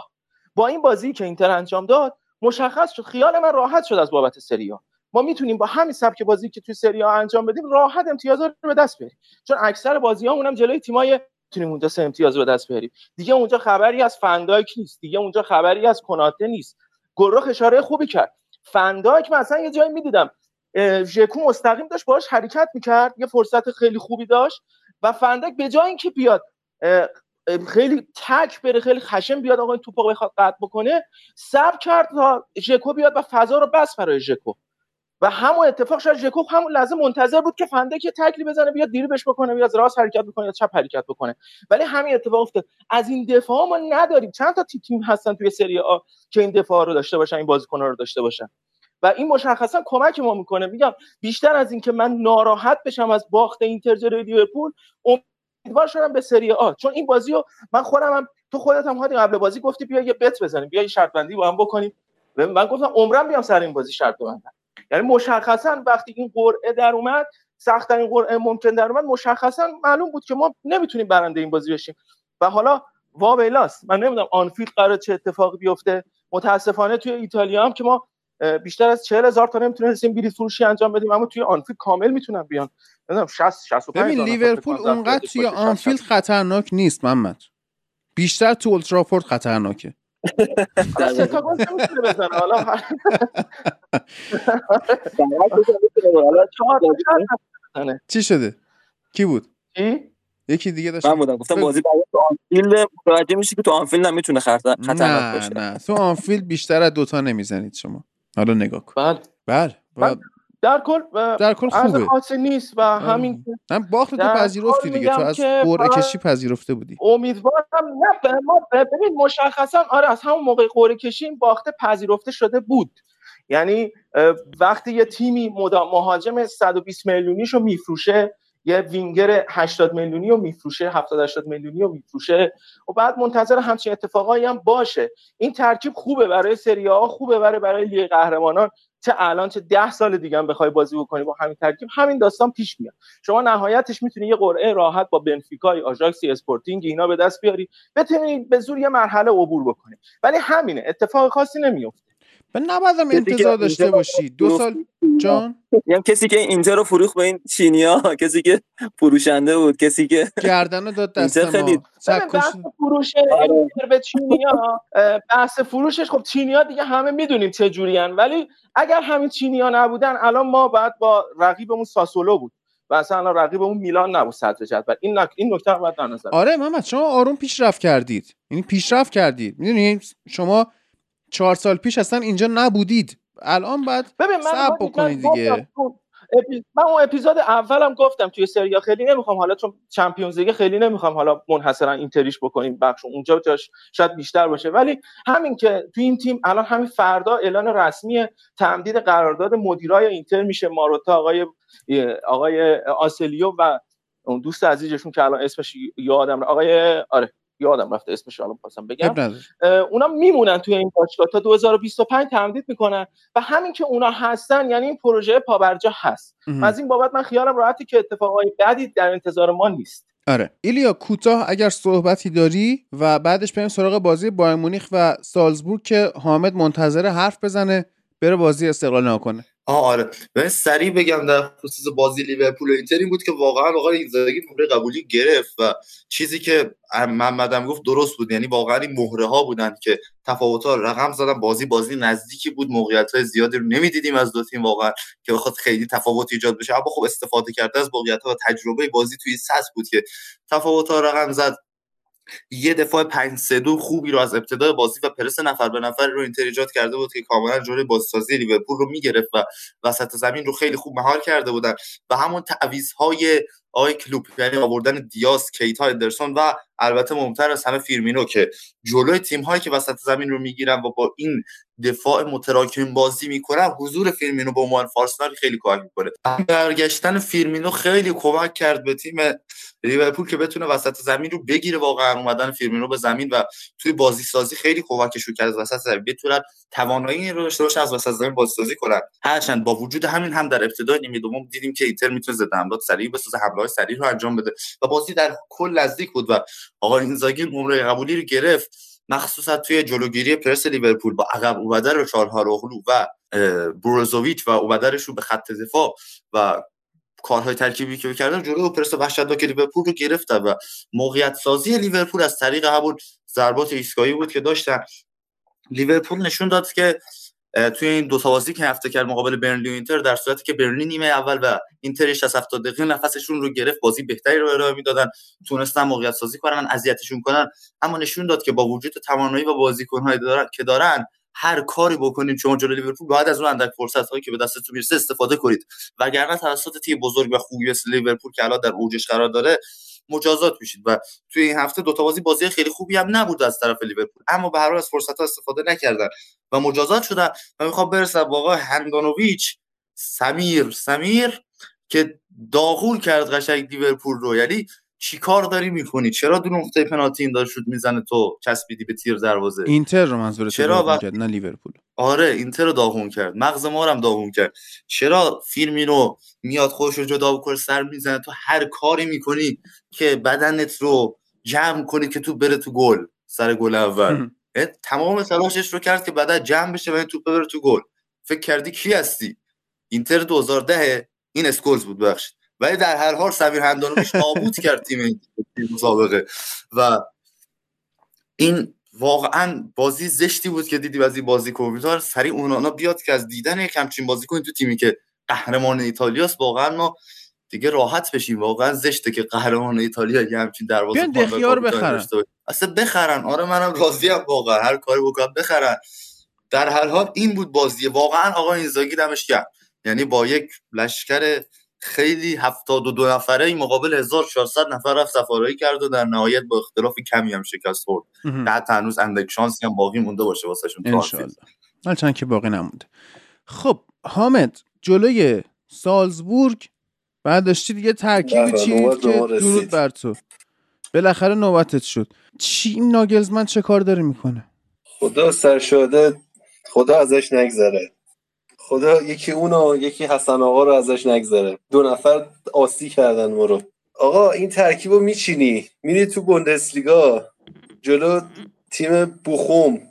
با این بازی که اینتر انجام داد مشخص شد، خیال من راحت شد از بابت سری آ. ما میتونیم با همین سبک بازی که توی سری آ انجام بدیم راحت امتیازا رو به دست بیاریم، چون اکثر بازیامون هم جلوی تیمای میتونیم اونجا 3 امتیاز به دست بیاریم دیگه. اونجا خبری از فندایک نیست دیگه، اونجا خبری از کناته نیست. گلرخ اشاره خوبی کرد، فندایک مثلا یه جایی میدیدم ژکو مستقیم داشت باهاش حرکت میکرد، یه فرصت خیلی خوبی داشت و فندایک به جای اینکه بیاد خیلی تک بره، خیلی خشم بیاد آقا این توپو بخواد قطع بکنه، صبر کرد تا ژکو بیاد و فضا رو بس برای ژکو. و همون اتفاق شد، ژکو همون لحظه منتظر بود که فندک تکلی بزنه، بیاد دیری بهش بکنه، بیاد راست حرکت بکنه یا چپ حرکت بکنه، ولی همین اتفاق افتاد. از این دفاع ما نداریم. چند تا تیم هستن توی سری آ که این دفاع رو داشته باشن، این بازیکن‌ها رو داشته باشن و این مشخصا کمک ما میکنه. میگم بیشتر از این که من ناراحت بشم از باخت اینتر جلوی لیورپول، امیدوار شدم به سری آ، چون این بازیو من خودم هم، تو خودت هم هادی قبل بازی گفتی بیا یه بت بزنیم، بیا یه شرط بندی با هم بکنیم من گفتم عمرم بیام سر این بازی شرط ببندم. یعنی مشخصا وقتی این قرعه در اومد، سخت ترین قرعه ممکن در اومد، مشخصا معلوم بود که ما نمیتونیم برنده این بازی بشیم. و حالا وا بیلاست، من نمیدونم آنفیلد قرار چه اتفاقی بیفته. متاسفانه توی ایتالیا هم که ما بیشتر از 40000 تا نمیتونیم بلیط فروشی انجام بدیم، اما توی آنفیلد کامل میتونن بیان. نمیدونم 60-65. ببین لیورپول اونقدر توی آنفیلد خطرناک نیست محمد، بیشتر تو اولترافورد خطرناکه. حالا تا گل نمیتونه بزنه. حالا چی شده؟ کی بود؟ یکی دیگه داشت. من بودم گفتم بازی تو آنفیلد متوجه میشه که تو آنفیلد نمیتونه خطرناک باشه. نه تو آنفیلد بیشتر از 2 تا نمیزنید شما. حالا نگاه کن. بله. در کل خوبه. خاصی نیست و همین من باخت تو پذیرفتی دیگه، تو از قرعه کشی پذیرفته بودی. امیدوارم نه، ما ببین مشخصا آره از همون موقع قرعه کشی باخت پذیرفته شده بود. یعنی وقتی یه تیمی مهاجم 120 میلیونیشو میفروشه، یه وینگر 80 میلیونی رو میفروشه، 70-80 میلیونی رو میفروشه و بعد منتظر همچین اتفاقایی هم باشه. این ترکیب خوبه برای سری آ، خوبه برای لیگ قهرمانان. چه الان چه 10 سال دیگه هم بخوای بازی بکنی با همین ترکیب، همین داستان پیش میاد. شما نهایتش میتونی یه قرعه راحت با بنفیکای، آژاکسی، اسپورتینگ اینا به دست بیاری، بتونی به زور یه مرحله عبور بکنی. ولی همینه، اتفاق خاصی نمیفته. من نبازم انتظار داشته باشی 2 سال جان. میگم کسی که اینتر رو فروخت به این چینیا، کسی که فروشنده بود، کسی که گردنو داد دست ما، خیلی بحث فروش اینتر به چینیا، بحث فروشش. خب چینیا دیگه همه میدونیم چه جورین، ولی اگر همین چینیا نبودن الان ما بعد با رقیبمون ساسولو بود و اصلا رقیبمون میلان نبود صدر جدول. این نکته رو باید در نظر. آره محمد شما آروم پیشرفت کردید. میدونید شما 4 سال پیش اصلا اینجا نبودید، الان باید صبر بکنید دیگه. من اون اپیزود اولم گفتم توی سریا خیلی نمیخوام، حالا چون چمپیونز لیگ خیلی نمیخوام حالا منحصرا اینتریش بکنیم، بخشون اونجا جاش شاید بیشتر باشه. ولی همین که توی این تیم الان همین فردا اعلان رسمی تمدید قرارداد مدیرای اینتر میشه، ماروتا، آقای آسلیو و اون دوست عزیزشون که الان اسمش یادم رفت، یادم رفته اسمش، الان خواستم بگم. اونا میمونن توی این باشگاه تا 2025 تمدید میکنن و همین که اونا هستن یعنی این پروژه پابرجا هست. از این بابت من خیالم راحتی که اتفاقای بدی در انتظار ما نیست. آره ایلیا، کوتاه اگر صحبتی داری و بعدش بریم سراغ بازی بایرن مونیخ و سالزبورگ که حامد منتظر حرف بزنه بره بازی استقلال نکنه. آره من سریع بگم در خصوص بازی لیورپول و اینتر، این بود که واقعا آقای اینزاگی مهره قبولی گرفت و چیزی که محمدم گفت درست بود. یعنی واقعا این مهره ها بودن که تفاوت‌ها رقم زدن. بازی نزدیکی بود، موقعیت‌های زیادی رو نمی‌دیدیم از دو تیم واقعا که بخواد خیلی تفاوت ایجاد بشه، اما خب استفاده کرده از موقعیت‌ها و تجربه بازی توی سطح بود که تفاوت‌ها رقم زد. یه دفاع 5-3-2 خوبی رو از ابتدای بازی و پرس نفر به نفر رو اینتر ایجاد کرده بود که کاملا جوری بازسازی لیورپول رو میگرفت و وسط زمین رو خیلی خوب مهار کرده بودن و همون تعویض‌های آقای کلوپ، یعنی آوردن دیاز، کیتا، اندرسون و البته مهمتر از همه فیرمینو که جلوی تیم‌هایی که وسط زمین رو میگیرن و با این دفاع متراکم بازی میکنن، حضور فیرمینو به عنوان فارسنال خیلی کمک میکنه. برگشتن فیرمینو خیلی کمک کرد به تیم لیورپول که بتونه وسط زمین رو بگیره. واقعا اومدن فیرمینو به زمین و توی بازی سازی خیلی کمکش کرد، از وسط زمین بتونن توانایی رو داشته باشن از وسط زمین بازی سازی کنن. هرچند با وجود همین هم در ابتدای نیمه دوم دیدیم که اینتر میتونه زده حملات سریع بسازه، حملات سریع رو انجام بده و بازی در کل نزدیک بود و آقای اینزاگی مهره قبولی رو گرفت، مخصوصا توی جلوگیری پرس لیورپول با عقب اومدن رو چالهاروغلو و بروزوویچ و اومدنش رو به خط دفاع و کارهای ترکیبی که کردن، جلو پرس وحشتناک لیورپول رو گرفتن و موقعیت سازی لیورپول از طریق همون ضربات ایستگاهی بود که داشتن. لیورپول نشون داد که توی این دو تا بازی که هفته کرد مقابل برنلی و اینتر، در صورتی که برنلی نیمه اول و اینترش از 70 دقیقه نفسشون رو گرفت، بازی بهتری رو ارائه میدادن، تونستن موقعیت سازی کنن، اذیتشون کنن، اما نشون داد که با وجود توانایی و بازیکن‌هایی که دارن هر کاری بکنید شما جلوی لیورپول، باید از اون اندک فرصت‌هایی که به دستتون میرسه استفاده کنید، وگرنه توسط تیم بزرگ و خوبی مثل لیورپول که الان در اوجش قرار داره مجازات میشید. و توی این هفته دو تا بازی خیلی خوبی هم نبود از طرف لیورپول، اما به هر حال از فرصت‌ها استفاده نکردن و مجازات شدن. و میخوام برسم با آقای هندانویچ، سمیر که داغون کرد قشنگ لیورپول رو. یعنی چیکار داری میکنی؟ چرا دو نقطه پنالتی این داره شوت میزنه تو چسبیدی به تیر دروازه؟ اینتر رو منظورت داغون کرد نه لیورپول. آره اینتر رو داغون کرد، مغز ما رو هم داغون کرد. چرا فیرمینو میاد خودش رو جدا بکنه سر میزنه؟ تو هر کاری میکنی که بدنت رو جمع کنی که تو بره تو گل، سر گل اول تمام تلاشش رو کرد که بدن جمع بشه و توپ بره تو گل. فکر کردی کی هستی؟ اینتر 2010 این اسکولز بود بخشید، ولی در هر حال سمیر هندانویچ نابود کرد تیم مسابقه و این واقعا بازی زشتی بود که دیدی. بازی بازیکن سری اونانا بیاد که از دیدن یک همچین بازیکن تو تیمی که قهرمان ایتالیاست واقعا ما دیگه راحت بشیم. واقعا زشته که قهرمان ایتالیا یه همچین دروازه‌بان بخرن. اصلا بخرن، آره منم راضیم واقعا، هر کاری بکنم بخرن. در هر حال این بود بازی. واقعا آقا اینزاگی دمش گرم، یعنی با یک لشکر خیلی 72 نفره این مقابل 1400 نفر رفت سفارایی کرد و در نهایت با اختلاف کمی هم شکست خورد. بعد هنوز اندک شانسی هم باقی مونده باشه واسه شون، ان شاءالله هرچند که باقی نمونده. خب حامد جلوی سالزبورگ بعد داشتی دیگه ترکیب چیه که درود بر تو بالاخره نوبتت شد. چی ناگلزمن چه کار داره میکنه؟ خدا سرشاده، خدا ازش نگذره، خدا یکی اونو یکی حسن آقا رو ازش نگذره. دو نفر آسی کردن ما رو. آقا این ترکیب رو میچینی میری تو بوندسلیگا جلو تیم بوخوم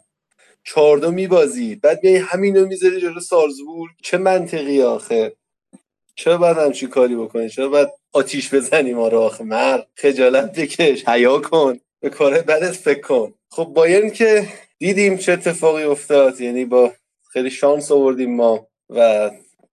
4-2 میبازی، بعد بیایی همین رو میذاری جلو سالزبورگ. چه منطقی آخه؟ چرا باید همچی کاری بکنی؟ چرا باید آتیش بزنی ما رو؟ آخه مرد خجالت بکش، حیا کن، به کاره بدت فکر کن. خب بایرن که دیدیم چه اتفاقی افتاد، یعنی با خیلی شانس آوردیم ما و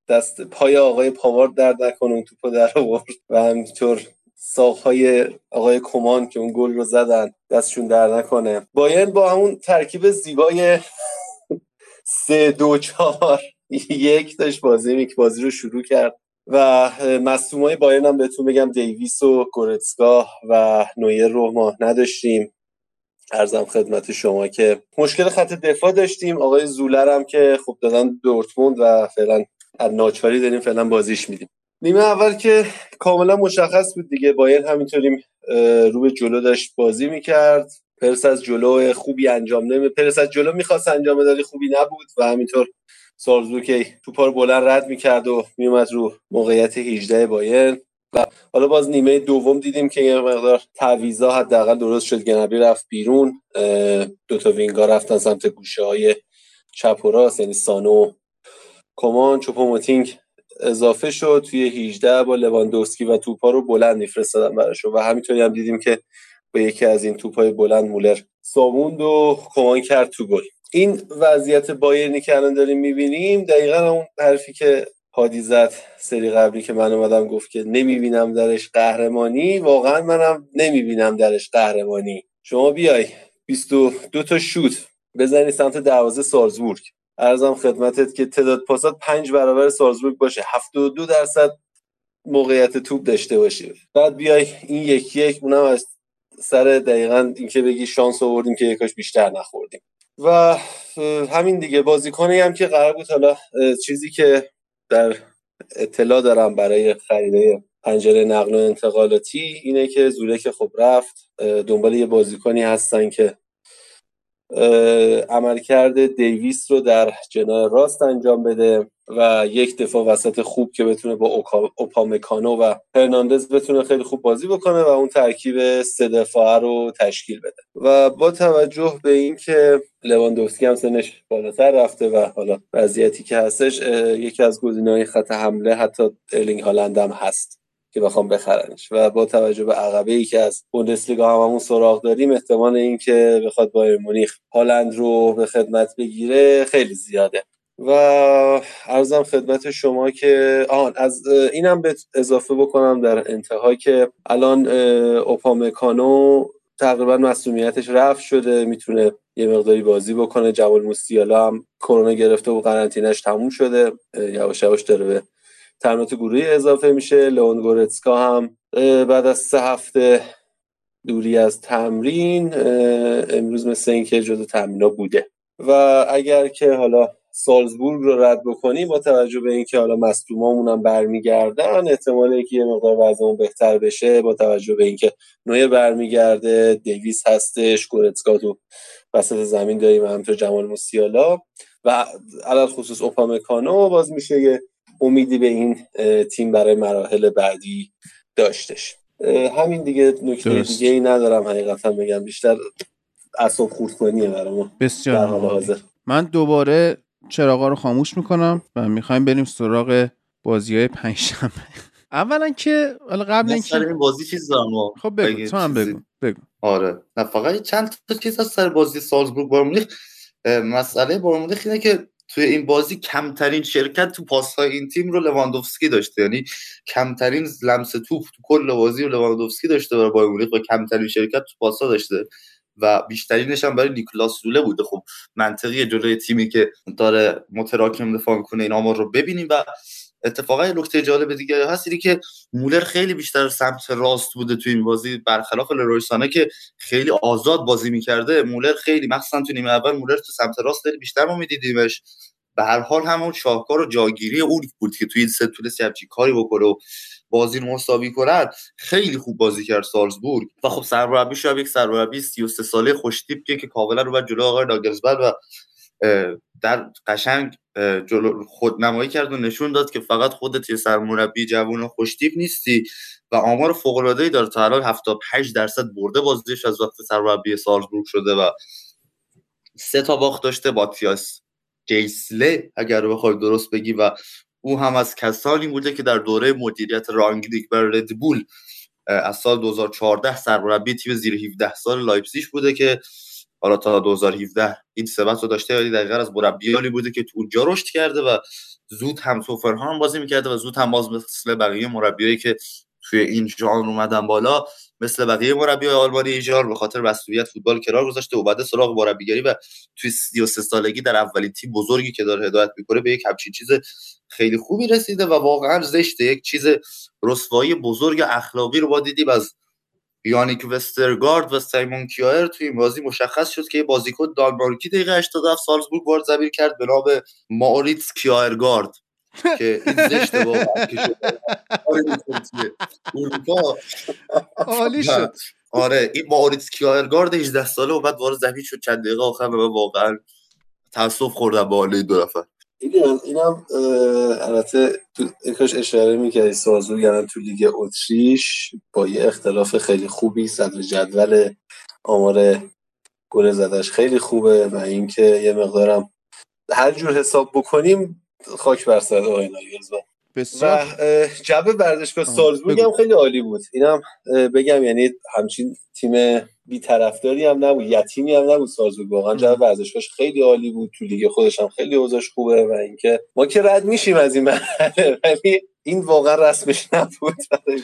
دست پای آقای پاوارد درد نکنه اون توپو در آورد و همینطور ساقهای آقای کمان که اون گل رو زدن دستشون درد نکنه. بایرن با همون ترکیب زیبای 3-2-4-1 داشت بازی رو شروع کرد و مصدومای بایرن هم بهتون بگم دیویس و گورتسکا و نویر رو ما نداشتیم. عرضم خدمت شما که مشکل خط دفاع داشتیم. آقای زولر هم که خب دادن دورتموند و فعلا از ناچاری داریم فعلا بازیش میدیم. نیمه اول که کاملا مشخص بود دیگه، بایرن همینطوریم رو به جلو داشت بازی میکرد، پرس از جلو خوبی انجام نمی، پرس از جلو میخواست انجام دادی خوبی نبود و همینطور سالزبورگ که توپا رو بلند رد میکرد و میومد رو موقعیت 18 بایرن. و حالا باز نیمه دوم دیدیم که یه مقدار تعویضا حداقل درست شد. گنبری رفت بیرون، دوتا وینگا رفتن سمت گوشه های چپ و راست، یعنی سانو کمان چوپوموتینگ اضافه شد توی 18 با لواندوفسکی و توپا رو بلند میفرستادن براش و همینطوری هم دیدیم که با یکی از این توپای بلند مولر ساوند و کمان کرد تو گل. این وضعیت بایرنی که الان داریم میبینیم دقیقاً اون حرفی که هادی زد سری قبلی که من اومدم گفت که نمیبینم درش قهرمانی، واقعا منم نمیبینم درش قهرمانی. شما بیای 22 تا شوت بزنی سمت دروازه سالزبورگ، عرضم خدمتت که تعداد پاسات 5 برابر سالزبورگ باشه، 72% موقعیت توپ داشته باشی، بعد بیای این یک اونم از سر دقیقاً اینکه بگی شانس آوردیم که یکاش بیشتر نخوردیم. و همین دیگه بازیکنی هم که قرار بود، حالا چیزی که در اطلاع دارم برای خریده پنجره نقل و انتقالاتی اینه که زوله که خب رفت، دنبال یه بازیکنی هستن که عملکرد دیویس رو در جناح راست انجام بده و یک دفاع وسط خوب که بتونه با اوپامکانو و هرناندز بتونه خیلی خوب بازی بکنه و اون ترکیب 3 دفاعه رو تشکیل بده. و با توجه به این که لواندوفسکی هم سنش بالاتر رفته و حالا وضعیتی که هستش، یکی از گزینه‌های خط حمله حتی ارلینگ هالند هم هست که بخوام بخرنش و با توجه به عقبه‌ای که از بوندسلیگا هممون سراغ داریم احتمال این که بخواد بایرن مونیخ هالند رو به خدمت بگیره خیلی زیاده. و عرضم خدمت شما که از اینم به اضافه بکنم در انتهای که الان اوپامکانو تقریبا مسئولیتش رفع شده، میتونه یه مقداری بازی بکنه. جمال موسیالا هم کرونا گرفته و قرنطینه‌اش تموم شده، یواش یواش داره به تمرینات گروهی اضافه میشه. لئون گورتسکا هم بعد از 3 هفته دوری از تمرین امروز مثل این که جزو تمرین‌ها بوده و اگر که حالا سالزبورگ رو رد بکنیم با توجه به اینکه حالا مصدومامون هم برمیگردن، احتمال اینکه یه مقدار وضعمون بهتر بشه با توجه به اینکه نویر برمیگرده، دیویس هستش، گورتسکا تو وسط زمین داریم، همینطور جمال موسیالا و علل خصوص اوپامکانو باز میشه یه امیدی به این تیم برای مراحل بعدی داشتش. همین دیگه، نکته دیگه ای ندارم حقیقتا بگم، بیشتر اعصاب خردکنیه برام. بسیار حاضر. من دوباره چراغا رو خاموش میکنم و میخوایم بریم سراغ بازی‌های پنجشنبه. اولا که قبل اینکه سر این بازی چیز دارم، خب بگو تو هم بگو. آره نه، فقط چند تا چیز از سر بازی سالزبورگ بایرن مونیخ. مسئله بایرن مونیخ اینه که توی این بازی کمترین شرکت تو پاس‌های این تیم رو لواندوفسکی داشته، یعنی کمترین لمس توپ تو کل بازی رو لواندوفسکی داشته برای بایرن مونیخ و کمترین شرکت تو پاس‌ها داشته و بیشترینش هم برای نیکلاس روله بوده. خب منطقیه جلوی تیمی که داره متراکم دفاع می‌کنه این آمار رو ببینیم. و اتفاقا یه نکته جالب دیگه هست اینه که مولر خیلی بیشتر سمت راست بوده توی این بازی، برخلاف لروی سانه که خیلی آزاد بازی میکرده. مولر خیلی، مخصوصا تو نیمه اول، مولر تو سمت راست خیلی بیشتر ما میدیدیمش. به هر حال همون شاهکار و جاگیری اون بود که توی این سه تونست همچین کاری بکنه و بازی رو مساوی کنه. خیلی خوب بازی کرد سالزبورگ. و خب سرمربی شاب یک سرمربی 33 ساله خوشتیپیه که کاملا رو بعد جلو آقای ناگلزمن و در قشنگ جلو خودنمایی کرد و نشون داد که فقط خودت یه سرمربی جوان و خوشتیپ نیستی و آمار فوق‌العاده‌ای داره. تا الان 78% برده بازیش از وقت سرمربی سالزبورگ شده و 3 تا باخت داشته با تیاس گیسله اگر بخواد درست بگی، و او هم از کسانی بوده که در دوره مدیریت رانگنیک بر ردبول از سال 2014 سرمربی تیم زیر 17 سال لایپزیگ بوده که حالا تا 2017 این ثبت رو داشته. یعنی دقیقاً از مربیانی بوده که تو اونجا رشد کرده و زود هم سوفرها هم بازی میکرده و زود هم باز مثل بقیه مربیایی که توی این ژانر اومدن بالا، مثل بقیه مربیای آلمانی ژانر به خاطر مسئولیت فوتبال کنار گذاشته و بعد سراغ مربیگری و توی 33 سالگی در اولین تیم بزرگی که داره هدایت میکنه به یک همچین چیز خیلی خوبی رسیده و واقعا زشته. یک چیز رسوایی بزرگ اخلاقی رو با دیدیم از یانیک وسترگارد و سایمون کیایر توی این بازی مشخص شد که یه بازیکن دانمارکی دقیقه 87 سالزبورگ وارد زمین کرد به نام ماریتس کیایرگارد که این زشته واقعا که شد. آره این ماریتس کیایرگارد 18 ساله و بعد وارد زمین شد چند دقیقه آخر و من واقعا تأسف خوردم به حال این دو نفر. اینم البته کاش اشاره می‌کردی سازو، یعنی تو لیگ اتریش با یه اختلاف خیلی خوبی صدر جدول، آمار گل زدش خیلی خوبه و اینکه یه مقدارم هر جور حساب بکنیم خاک بر سر آینایلز و جبه برداشت سالزبورگ هم خیلی عالی بود. اینم بگم یعنی همچین تیم بی‌طرفداری هم نبود، یتیمی هم نبود سالزبورگ، واقعا جبه برداشتش خیلی عالی بود. تو لیگ خودش هم خیلی اوضاعش خوبه و اینکه ما که رد میشیم از این مرحله، ولی این واقعا رسمش نبود.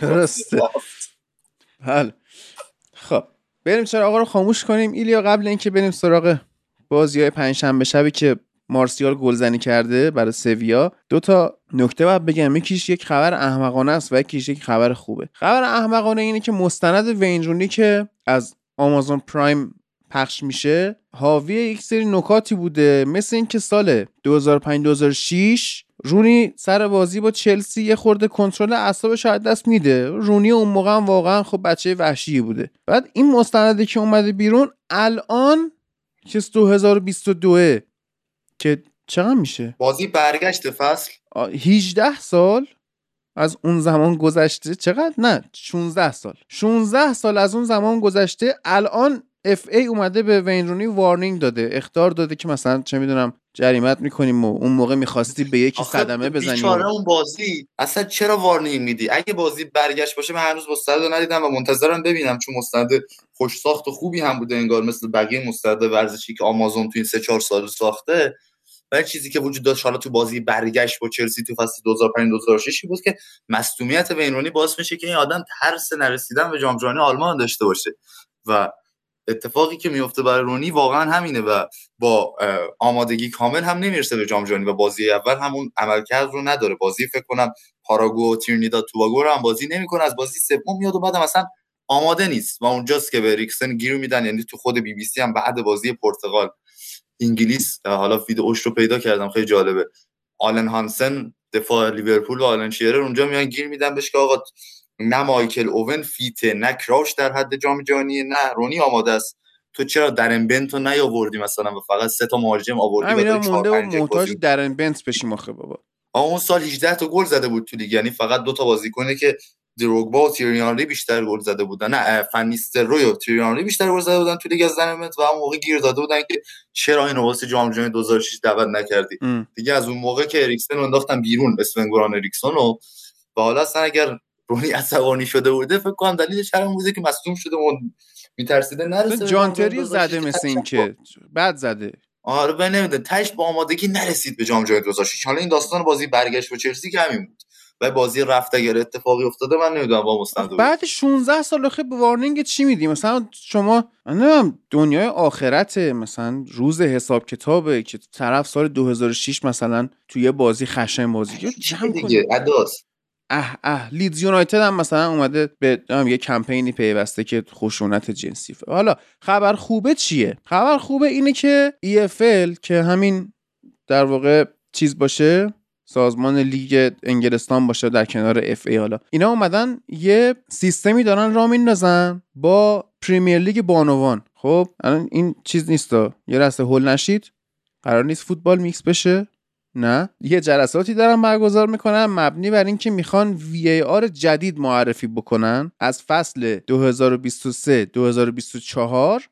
درسته. حل. خب بریم چراغا رو خاموش کنیم ایلیا، قبل اینکه بریم سراغ بازی‌های پنجشنبه شبی که مارسیال گلزنی کرده برای سویا، دو تا نکته باید بگم. یکیش یک خبر احمقانه است و یکیش یک خبر خوبه. خبر احمقانه اینه که مستند وینرونی که از آمازون پرایم پخش میشه حاوی یک سری نکاتی بوده، مثل اینکه سال 2005-2006 رونی سر بازی با چلسی یه خورده کنترل اعصابش از دست میده. رونی اون موقع هم واقعا خب بچه وحشی بوده. بعد این مستندی که اومده بیرون الان که 2022 که چقدر میشه؟ بازی برگشت فصل 18 سال از اون زمان گذشته. چقدر؟ نه 16 سال از اون زمان گذشته. الان FA اومده به وینرونی وارنینگ داده، اخطار داده که مثلا چه میدونم جریمت میکنیم و اون موقع میخواستی به یکی صدمه بزنیم. بیچاره اون بازی اصلا چرا وارنینگ میدی؟ اگه بازی برگشت باشه من هنوز مستندو ندیدم و منتظرم ببینم، چون مستند خوش ساخت و خوبی هم بوده انگار، مثل بقیه مستند ورزشی که آمازون تو این 3-4 سال ساخته. و چیزی که وجود داشت حالا تو بازی برگشت با چلسی تو فصل 2005-2006 بود که مصدومیت وینرونی باعث میشه که این آدم ترس نرسیدن به جام جهانی آلمان داشته باشه و اتفاقی که میفته برای رونی واقعا همینه و با آمادگی کامل هم نمیرسه به جام جهانی و بازی اول همون عملکرد رو نداره. بازی فکر کنم پاراگو و ترینیداد توباگو رو هم بازی نمیکنه، از بازی سوم میاد و بعدم اصلا آماده نیست و اونجاست که به ریکسن گیر میدن. یعنی تو خود BBC هم بعد بازی پرتغال انگلیس، حالا ویدیوش رو پیدا کردم خیلی جالبه، آلن هانسن دفاع لیورپول و آلن شیرر اونجا میان گیر میدن بهش که آقا نه مایکل اوون فیته، نه کراش در حد جام جهانی، نه رونی آماده است، تو چرا درن بنتو نیاوردی مثلا و فقط سه تا مهاجم آوردی و 4-5 محتاج درن بنت بشیم آخه بابا. اون سال 18 تا گل زده بود تو لیگ، یعنی فقط دو تا بازیکنه که دروگبا و تیریانری بیشتر گل زده بودن، نه فنیستروی و تیریانری بیشتر گل زده بودن تو لیگ از درن بنت، و اون موقع گیر داده بودن که چرا اینو واسه جام جهانی 2006 دعوت نکردی دیگه. از اون موقع که اریکسن رو انداختن بیرون، اسونگوران اریکسونو، و حالا اصلا اگر رونی عصبانی شده بوده فکر کنم دلیلش هر اون بوده که مصدوم شده و میترسیده نرسه. جانتری زده مثل این که بعد زده، آره به نمیده تاش با آمادگی نرسید به جام جهانی 2006. حالا این داستان بازی برگشت با چلسی که همین بود و بازی رفت اگر اتفاقی افتاده من نمیدونم با مستند بعد 16 سال خب وارنینگ چی میدی؟ مثلا شما نمیدونم دنیای آخرته، مثلا روز حساب کتابه که طرف سال 2006 مثلا توی بازی خشن بازی کرد دیگه اداس لیدز یونایتد هم مثلا اومده به یه کمپینی پیوسته که خشونت جنسی. حالا خبر خوبه چیه؟ خبر خوبه اینه که EFL که همین در واقع چیز باشه، سازمان لیگ انگلستان باشه در کنار FA، حالا اینا اومدن یه سیستمی دارن راه میندازن با پریمیر لیگ بانوان. خب الان این چیز نیستا، یه رسه هول نشید، قرار نیست فوتبال میکس بشه، نه یه جلساتی دارن برگزار میکنن مبنی بر این که میخوان VAR جدید معرفی بکنن از فصل 2023-2024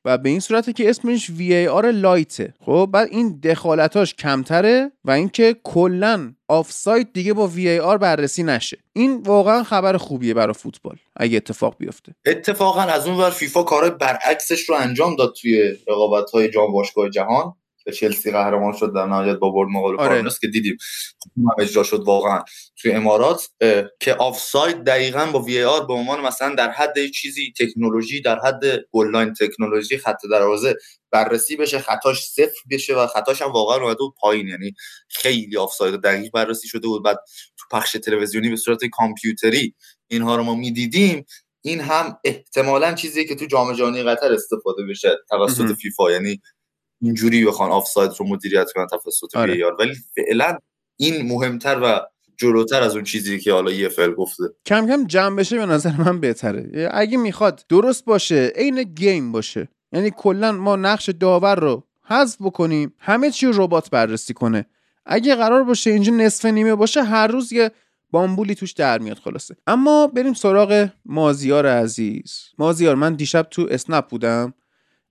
و به این صورته که اسمش VAR لایته. خب بعد این دخالتاش کمتره و اینکه کلن آفساید دیگه با VAR بررسی نشه. این واقعا خبر خوبیه برای فوتبال اگه اتفاق بیفته. اتفاقا از اون ور فیفا کارهای برعکسش رو انجام داد توی رقابت‌های جام باشگاه جهان. چلسی قهرمان شد در نهایت با برد مقابل پارمنس که دیدیم خوب اجرا شد واقعا توی امارات، که آفساید دقیقاً با VAR به عنوان مثلا در حد چیزی تکنولوژی، در حد گل لاین تکنولوژی خط دروازه بررسی بشه، خطاش صفر بشه و خطاش هم واقعا اومده بود پایین، یعنی خیلی آفساید دقیق بررسی شده بود. بعد تو پخش تلویزیونی به صورت کامپیوتری اینها رو ما می‌دیدیم. این هم احتمالاً چیزیه که تو جام جهانی قطر استفاده بشه توسط فیفا، یعنی اینجوری بخوان آفساید رو مدیریت کنن توسط VAR. ولی فعلا این مهمتر و جلوتر از اون چیزی که حالا EFL گفته. کم کم جمع بشه به نظر من بهتره، اگه میخواد درست باشه عین گیم باشه، یعنی کلا ما نقش داور رو حذف بکنیم، همه چی ربات بررسی کنه. اگه قرار باشه اینجا نصف نیمه باشه هر روز یه بامبولی توش در میاد خلاصه. اما بریم سراغ مازیار عزیز. مازیار، من دیشب تو اسنپ بودم،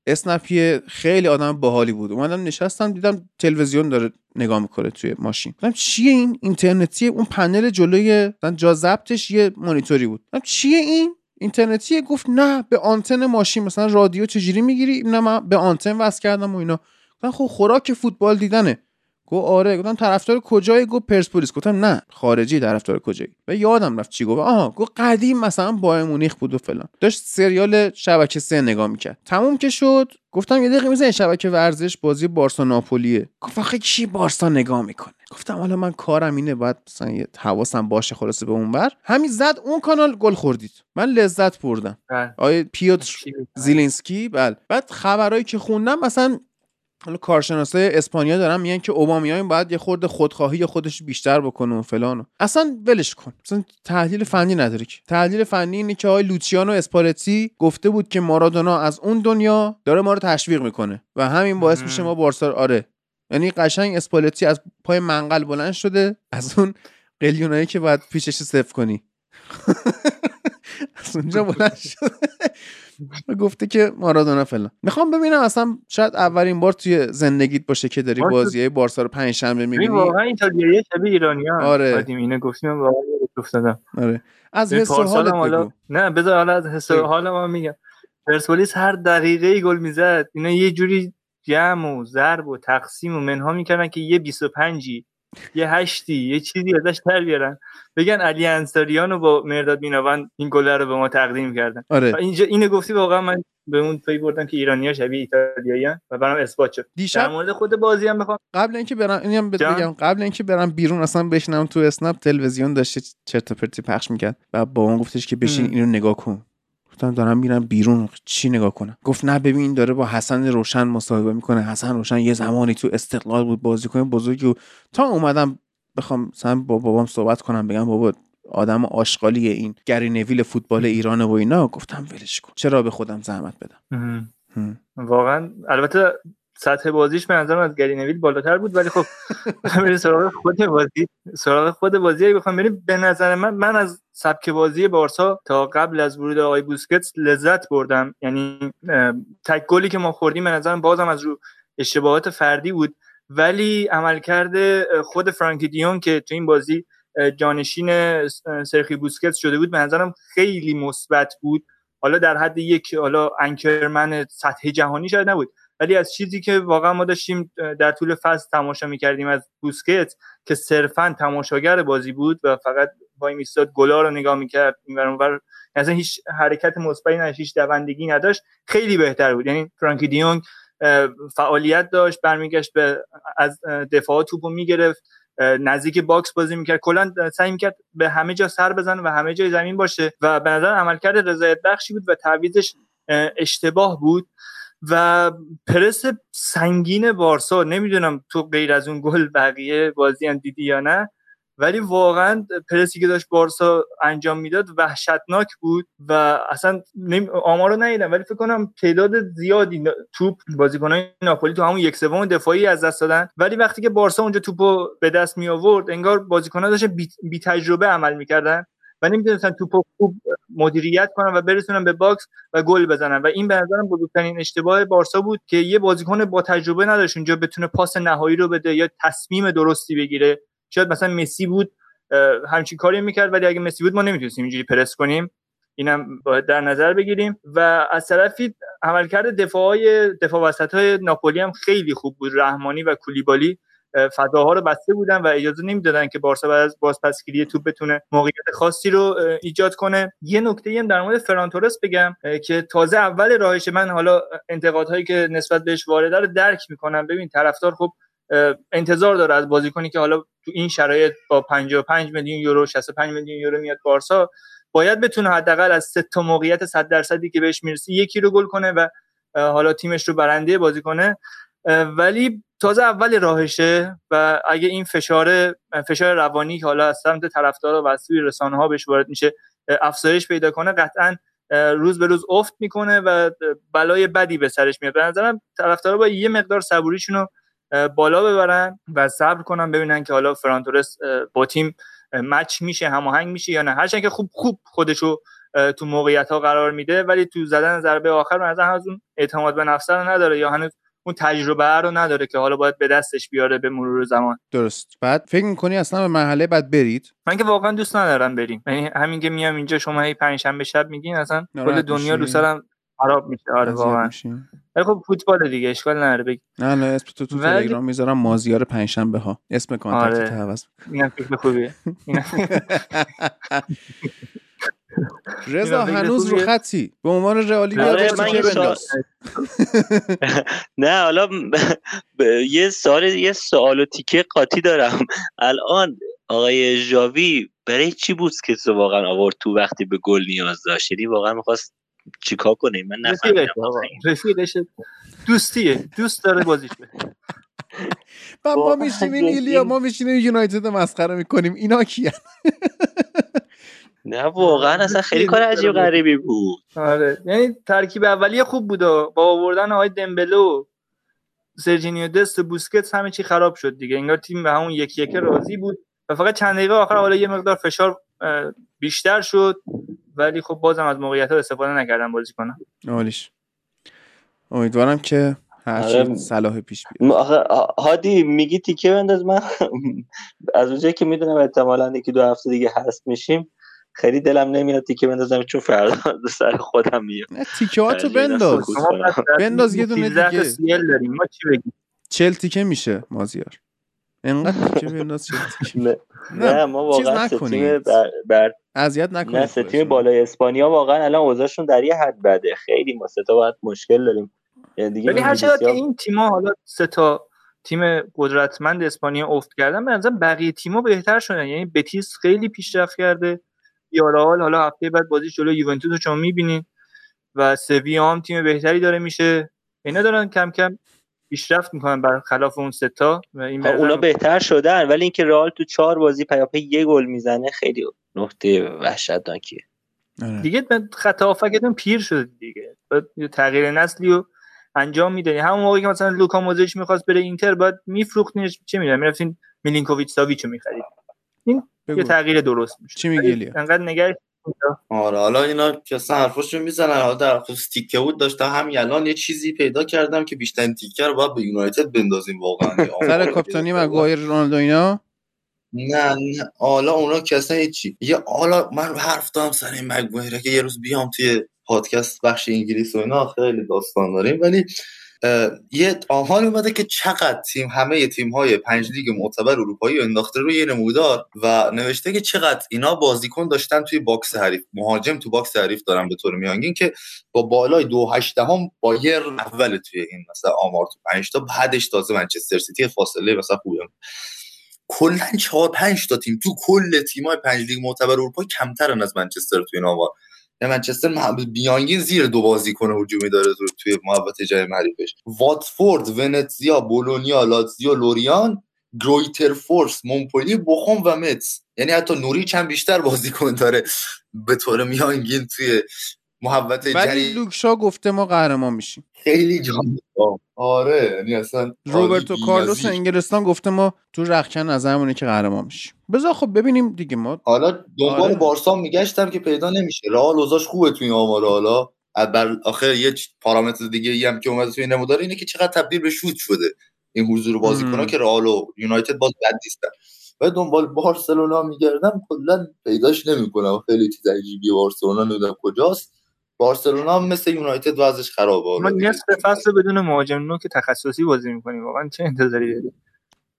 اسنپی خیلی آدم باحالی بود، اومدم نشستم دیدم تلویزیون داره نگاه میکنه توی ماشین، گفتم چیه این اینترنتیه؟ اون پنل جلوی جا ضبطش یه مانیتوری بود، گفتم چیه این اینترنتیه؟ گفت نه به آنتن ماشین، مثلا رادیو چجوری میگیری؟ نه من به آنتن وصل کردم و اینا. گفتم خب خوراک فوتبال دیدنه؟ گفت آره. گفتم طرفدار کجایی؟ گفت پرسپولیس. گفتم نه خارجی، طرفدار کجایی؟ و یادم رفت چی گفت. آها گفت قدیم مثلا بایرن مونیخ بود و فلان، داشت سریال شبکه 3 نگاه میکرد. تموم که شد گفتم یه دقیقه میزنه شبکه ورزش بازی بارسا ناپولیه. گفت آخه کی بارسا نگاه میکنه؟ گفتم حالا من کارم اینه، باید مثلا حواسم باشه خلاصه به اون بر. همین زد اون کانال، گل خوردید، من لذت بردم. آیه پیوتر زیلینسکی. بله بعد خبرایی که خوندم مثلا حالا کارشناسای اسپانیا دارن میگن که اوبامیان باید یه خورده خودخواهی خودش بیشتر بکنه و فلان. اصلا ولش کن، اصلا تحلیل فنی نداره که. تحلیل فنی اینه که آقای لوچیانو اسپالتی گفته بود که مارادونا از اون دنیا داره ما رو تشویق میکنه و همین باعث میشه ما بارسا. آره یعنی قشنگ اسپالتی از پای منقل بلند شده، از اون قلیونایی که باید پیشش صفر کنی از اونجا بلند شده گفته که مارادونا فلان. میخوام ببینم اصلا شاید اولین بار توی زندگیت باشه که داری بازیای بارسا رو پنج شنبه میبینی. واقعا ایتالیایی شبیه ایرانی‌ها. آره. بعد اینو گفتم واقعا افتادم. آره. از حس و حالت بگو. نه بذار حالا از حس و حالم میگم. پرسپولیس هر دقیقه‌ای گل میزد، اینا یه جوری جمع و ضرب و تقسیم و منها میکردن که یه 25ی، یه 8ی، یه چیزی ازش تر بیارن. بگن علی انصاریانو با مرداد میناوند این گل رو به ما تقدیم کردن. آره. اینجا اینو گفتی واقعا من به اون پی بردم که ایرانی‌ها شبیه ایتالیایی‌ان و برام اثبات شد. در مورد خود بازی هم می‌خوام قبل اینکه برم اینم بگم، قبل اینکه برم بیرون اصلا بشینم تو اسنپ تلویزیون داشت چرت و پرتی پخش می‌کرد و با اون گفتش که بشین اینو نگاه کن. گفتم دارم میرم بیرون چی نگاه کنم؟ گفت نه ببین داره با حسن روشن مصاحبه میکنه. حسن روشن یه زمانی تو استقلال بود بازیکن بزرگی و تا اومدم بخوام مثلا با بابام صحبت کنم بگم بابا آدم آشغالی این گرینویل فوتبال ایران و اینا، گفتم ولش کن، چرا به خودم زحمت بدم. واقعا البته سطح بازیش به نظرم از گرینویل بالاتر بود، ولی خب بریم سراغ خود بازی. سراغ خود بازی بخوام بریم، به نظر من از سبک بازی بارسا تا قبل از ورود آقای بوسکیتس لذت بردم. یعنی تک گلی که ما خوردیم به نظرم بازم از رو اشتباهات فردی بود، ولی عملکرد خود فرانکی دیون که تو این بازی جانشین سرخی بوسکیتس شده بود به نظرم خیلی مثبت بود. حالا در حد یک حالا انکرمن سطح جهانی شاید نبود، ولی از چیزی که واقعا ما داشتیم در طول فصل تماشا می‌کردیم از بوسکیتس که صرفاً تماشاگر بازی بود و فقط وای میستاد گلا رو نگاه می‌کرد اینور اونور، اصلا هیچ حرکت مثبتی نداشت، هیچ دوندگی نداشت، خیلی بهتر بود. یعنی فرانکی دیونگ فعالیت داشت، برمیگشت به از دفاع توپو می‌گرفت، نزدیک باکس بازی میکرد، کلا سعی میکرد به همه جا سر بزنه و همه جای زمین باشه و به نظر عملکرد رضایت بخشی بود و تعویضش اشتباه بود. و پرس سنگین بارسا، نمیدونم تو غیر از اون گل بقیه بازی هم دیدی یا نه، ولی واقعا پرسی که داشت بارسا انجام میداد وحشتناک بود و اصلا آمارو ندیدم ولی فکر کنم تعداد زیادی توپ بازیکنان ناپولی تو همون یک سوم دفاعی از دست دادن، ولی وقتی که بارسا اونجا توپو به دست می آورد انگار بازیکنان داشتن بی تجربه عمل میکردن و نمی‌دونستن توپو خوب مدیریت کنن و برسونن به باکس و گل بزنن و این به نظرم بزرگترین اشتباه بارسا بود که یه بازیکن با تجربه نداشت اونجا بتونه پاس نهایی رو بده یا تصمیم درستی بگیره. شاید مثلا مسی بود همچین کاری میکرد، ولی اگه مسی بود ما نمیتونستیم اینجوری پرس کنیم، اینم باید در نظر بگیریم. و از طرفی عملکرد دفاع وسط‌های ناپولی هم خیلی خوب بود، رحمانی و کولیبالی فضاها رو بسته بودن و اجازه نمیدادن که بارسا بعد از بازپسگیری توپ بتونه موقعیت خاصی رو ایجاد کنه. یه نکته‌ای هم در مورد فران تورس بگم که تازه اول راهش، من حالا انتقادهایی که نسبت بهش وارده رو درک میکنم. ببین طرفدار خب انتظار داره از بازیکنی که حالا تو این شرایط با 55 میلیون یورو 65 میلیون یورو میاد بارسا، باید بتونه حداقل از 3 تا موقعیت 100% که بهش میرسه یکی رو گل کنه و حالا تیمش رو برنده بازی کنه، ولی تازه اول راهشه و اگه این فشار روانی که حالا از سمت طرفدارا و از سوی رسانه‌ها بهش وارد میشه افزایش پیدا کنه، قطعاً روز به روز افت میکنه و بلای بدی به سرش میاد. به نظرم طرفدارا با یه مقدار صبوریشون رو بالا ببرن و صبر کنن ببینن که حالا فران تورس با تیم مچ میشه، هماهنگ میشه یا نه. هرچند که خوب خودشو تو موقعیت‌ها قرار میده، ولی تو زدن ضربه آخر به نظر هنوز اون اعتماد به نفس رو نداره یا هنوز اون تجربه رو نداره که حالا باید به دستش بیاره به مرور زمان. درست. بعد فکر می‌کنی اصلا به مرحله بعد برید؟ من که واقعا دوست ندارم بریم. یعنی همین که میام اینجا شما هی پنجشنبه شب میگین اصلا کل دنیا دوست دارم خراب میشه. آره واقعا. ولی خب فوتبال دیگه اشکال نداره بگید. نه اسم تو تلگرام میذارم مازیار پنجشنبه ها، اسم کانتاکت تو عوض می‌کنم. اینم فکر خوبیه. رضا هنوز رو خطی به عنوان رئالی بیاد چه بنداز. نه حالا یه سوال و تیکه قاطی دارم. الان آقای ژاوی برای چی بوسکیتس رو واقعا آورد تو وقتی به گل نیاز داشت؟ یعنی واقعا می‌خواست چیکار کنه؟ من نفهمیدم. رفیقش دوستیه، دوست داره بازیش بده. ما میشینیم ایلیا، ما میشینیم یونایتد مسخره میکنیم، اینا کیه؟ نه واقعا اصلا خیلی کار عجیب غریبی بود. آره یعنی ترکیب اولیه خوب بود، با آوردن آقای دمبلو سرجینیو دست بوسکیتس همه چی خراب شد دیگه، انگار تیم به همون یک راضی بود و فقط چند دقیقه آخر حالا یه مقدار فشار بیشتر شد، ولی خب بازم از موقعیت‌ها استفاده نکردن بازیکن‌ها. عالیش. امیدوارم که هرچی صلاح پیش بیاد. هادی میگی تیکه بنداز، من از اونجایی که میدونم احتمالاً یکی دو هفته دیگه هست میشیم، خیلی دلم نمیاد تیکه بندازم چون فردا سر خودم میاد. نه تیکه‌هاتو بنداز یه دونه دیگه. ما چی بگیم؟ 40 تیکه میشه مازیار. انقدر تیکه بنداز 40 تیکه. نه ما واقعا تیم بر اذیت نکنید. نه تیم بالای اسپانیا واقعا الان اوضاعشون در یه حد بده. خیلی ما سه تا باید مشکل داریم. ولی هر چقدر که این تیم‌ها حالا سه تا تیم قدرتمند اسپانیا افت کردن، به نظرم بقیه تیم‌ها بهتر شدن. یعنی بتیس خیلی پیشرفت کرده. یارال حالا هفته بعد بازی جلوی یوونتوس رو شما می‌بینید. و سویا هم تیم بهتری داره میشه. اینا دارن کم کم پیشرفت میکنن برخلاف اون سه تا. اونا بهتر شدن، ولی اینکه رئال تو 4 بازی پیاپی 1 گل میزنه خیلی نقطه وحشتناکیه دیگه. خط هافکتون پیر شده دیگه، باید تغییر نسلی رو انجام میدنی. همون موقعی که مثلا لوکا موزیچ میخواست بره اینتر باید میفروختنش، چه میدونم میرفتین میلینکوویچ ساویچو میخرید. این یه تغییر درست میشه. چی میگی؟ انقدر نگاش. آره حالا اینا که حرفشو میزنن، حالا در خصوص تیکه بود داشتم همین الان یه چیزی پیدا کردم که بیشتر تیکه رو باید به یونایتد بندازیم واقعا. سر کاپیتانی مگوایر رونالدو اینا؟ نه نه، حالا اونا کسا هیچی. یه حالا من حرف دادم سر این مگوایر که یه روز بیام توی پادکست بخش انگلیس و اینا، خیلی داستان داریم. ولی یه آمار اومده که چقدر تیم همه تیم‌های 5 لیگ معتبر اروپایی انداخته روی نمودار و نوشته که چقدر اینا بازیکن داشتن توی باکس حریف، مهاجم تو باکس حریف دارن به طور میانگین، که با بالای 2.8 هم بایرن اول توی این مثلا آمار تو 5 تا، بعدش تازه منچستر سیتی فاصله مثلا خوبه. کلاً 4-5 تا تیم تو کل تیم‌های 5 لیگ معتبر اروپا کمترن از منچستر توی این آمار. منچستر بیانگین زیر 2 بازیکن هجومی داره توی محوطه جای حریفش. واتفورد، ونتزیا، بولونیا، لاتزیو، لوریان، گرویترفورس، مونپلی، بخوم و متس. یعنی حتی نوریچ هم بیشتر بازیکن داره به طور میانگین توی محوطه جریمه. ولی لوکشا گفته ما قهرمان میشیم. خیلی جالب. آره یعنی اصلا روبرتو کارلوس انگلستان گفته ما تو رختکن نظرمونه که قهرمان میشیم. بذار خب ببینیم دیگه ما. حالا دنبال بارسا میگشتم که پیدا نمیشه. رئال اوضاعش خوبه تو این آمار. حالا آخر یه پارامتر دیگه هم که اومده تو این نمودار اینه که چقدر تبدیل به شوت شده این حضور بازیکن‌ها که رئال و یونایتد باز بد نیستن. و دنبال بارسلونا میگردم کلا پیداش نمیکنم. خیلی چیز عجیبی بارسلونا نمیدونم کجاست. بارسلونا مثل یونایتد وضعش خرابه. ما نصف فصل بدون مهاجم نوک تخصصی بازی می‌کنیم، واقعا چه انتظاری داریم؟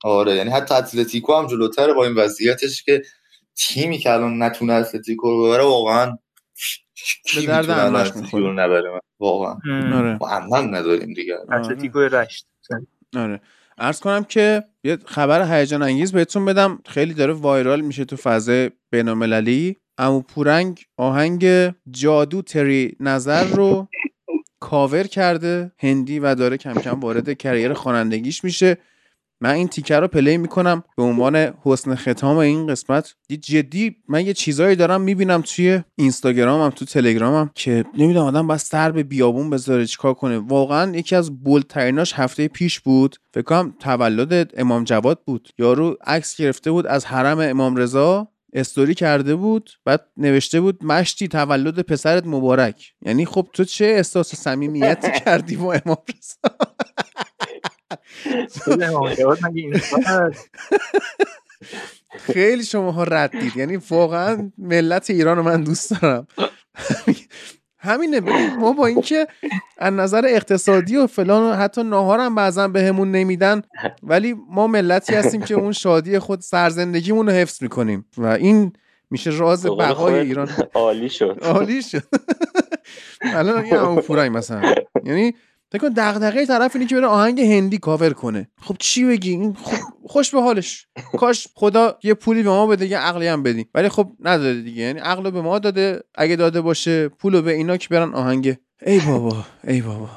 آره یعنی حتی اتلتیکو هم جلوتره با این وضعیتش که تیمی که الان نتونه اتلتیکو رو ببره واقعا به درد همش می‌خوره واقعا. آره همون نداریم دیگه. اتلتیکو رشت. آره عرض کنم که یه خبر هیجان انگیز بهتون بدم، خیلی داره وایرال میشه تو فضای بین‌المللی. عمو پورنگ آهنگ جادو تری نظر رو کاور کرده هندی و داره کم کم وارد کریر خوانندگیش میشه. من این تیکر رو پلی میکنم به عنوان حسن ختام این قسمت. جدی من یه چیزایی دارم میبینم توی اینستاگرامم تو تلگرامم که نمیدونم آدم باید سر به بیابون بذاره چیکار کنه. واقعا یکی از بولتریناش هفته پیش بود، فکر کنم تولد امام جواد بود، یارو عکس گرفته بود از حرم امام رضا استوری کرده بود، بعد نوشته بود مشتی تولد پسرت مبارک. یعنی خب تو چه احساس صمیمیتی کردی با امام رضا؟ خیلی شماها رد دید. یعنی واقعا ملت ایران رو من دوست دارم. همینه، ببین ما با اینکه از نظر اقتصادی و فلان و حتی ناهارم بعضا بهمون نمیدن، ولی ما ملتی هستیم که اون شادی خود سرزندگیمون رو حفظ میکنیم و این میشه راز بقای ایران. عالی شد، عالی شد. الان یه عمو پورای مثلا، یعنی تکون دغدغه طرف اینه که بره آهنگ هندی کاور کنه. خب چی بگی؟ خوش به حالش. کاش خدا یه پولی به ما بده، یه عقلی هم بدی، ولی خب نداده دیگه. یعنی عقلو به ما داده، اگه داده باشه پولو به اینا که برن آهنگ. ای بابا ای بابا.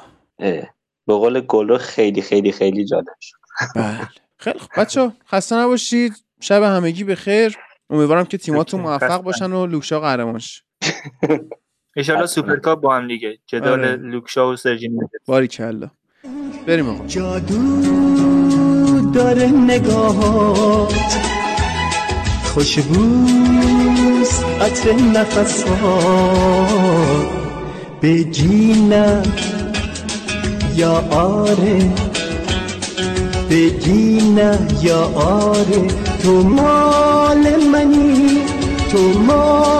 به قول گلو خیلی خیلی خیلی جالب شد. بله خیلی خب بچا خسته نباشید، شب همگی بخیر. امیدوارم که تیماتون موفق باشن و لوکشا قهرمان شه. ان شاءالله سوپرکاپ با هم دیگه جدال. آره. لوکشا و سرجین باریکالله. بریم آقا. جادو داره نگاهات، خوشبوست عطر نفسات، به جینم یا آره، به جینم یا آره، تو مال منی، تو مال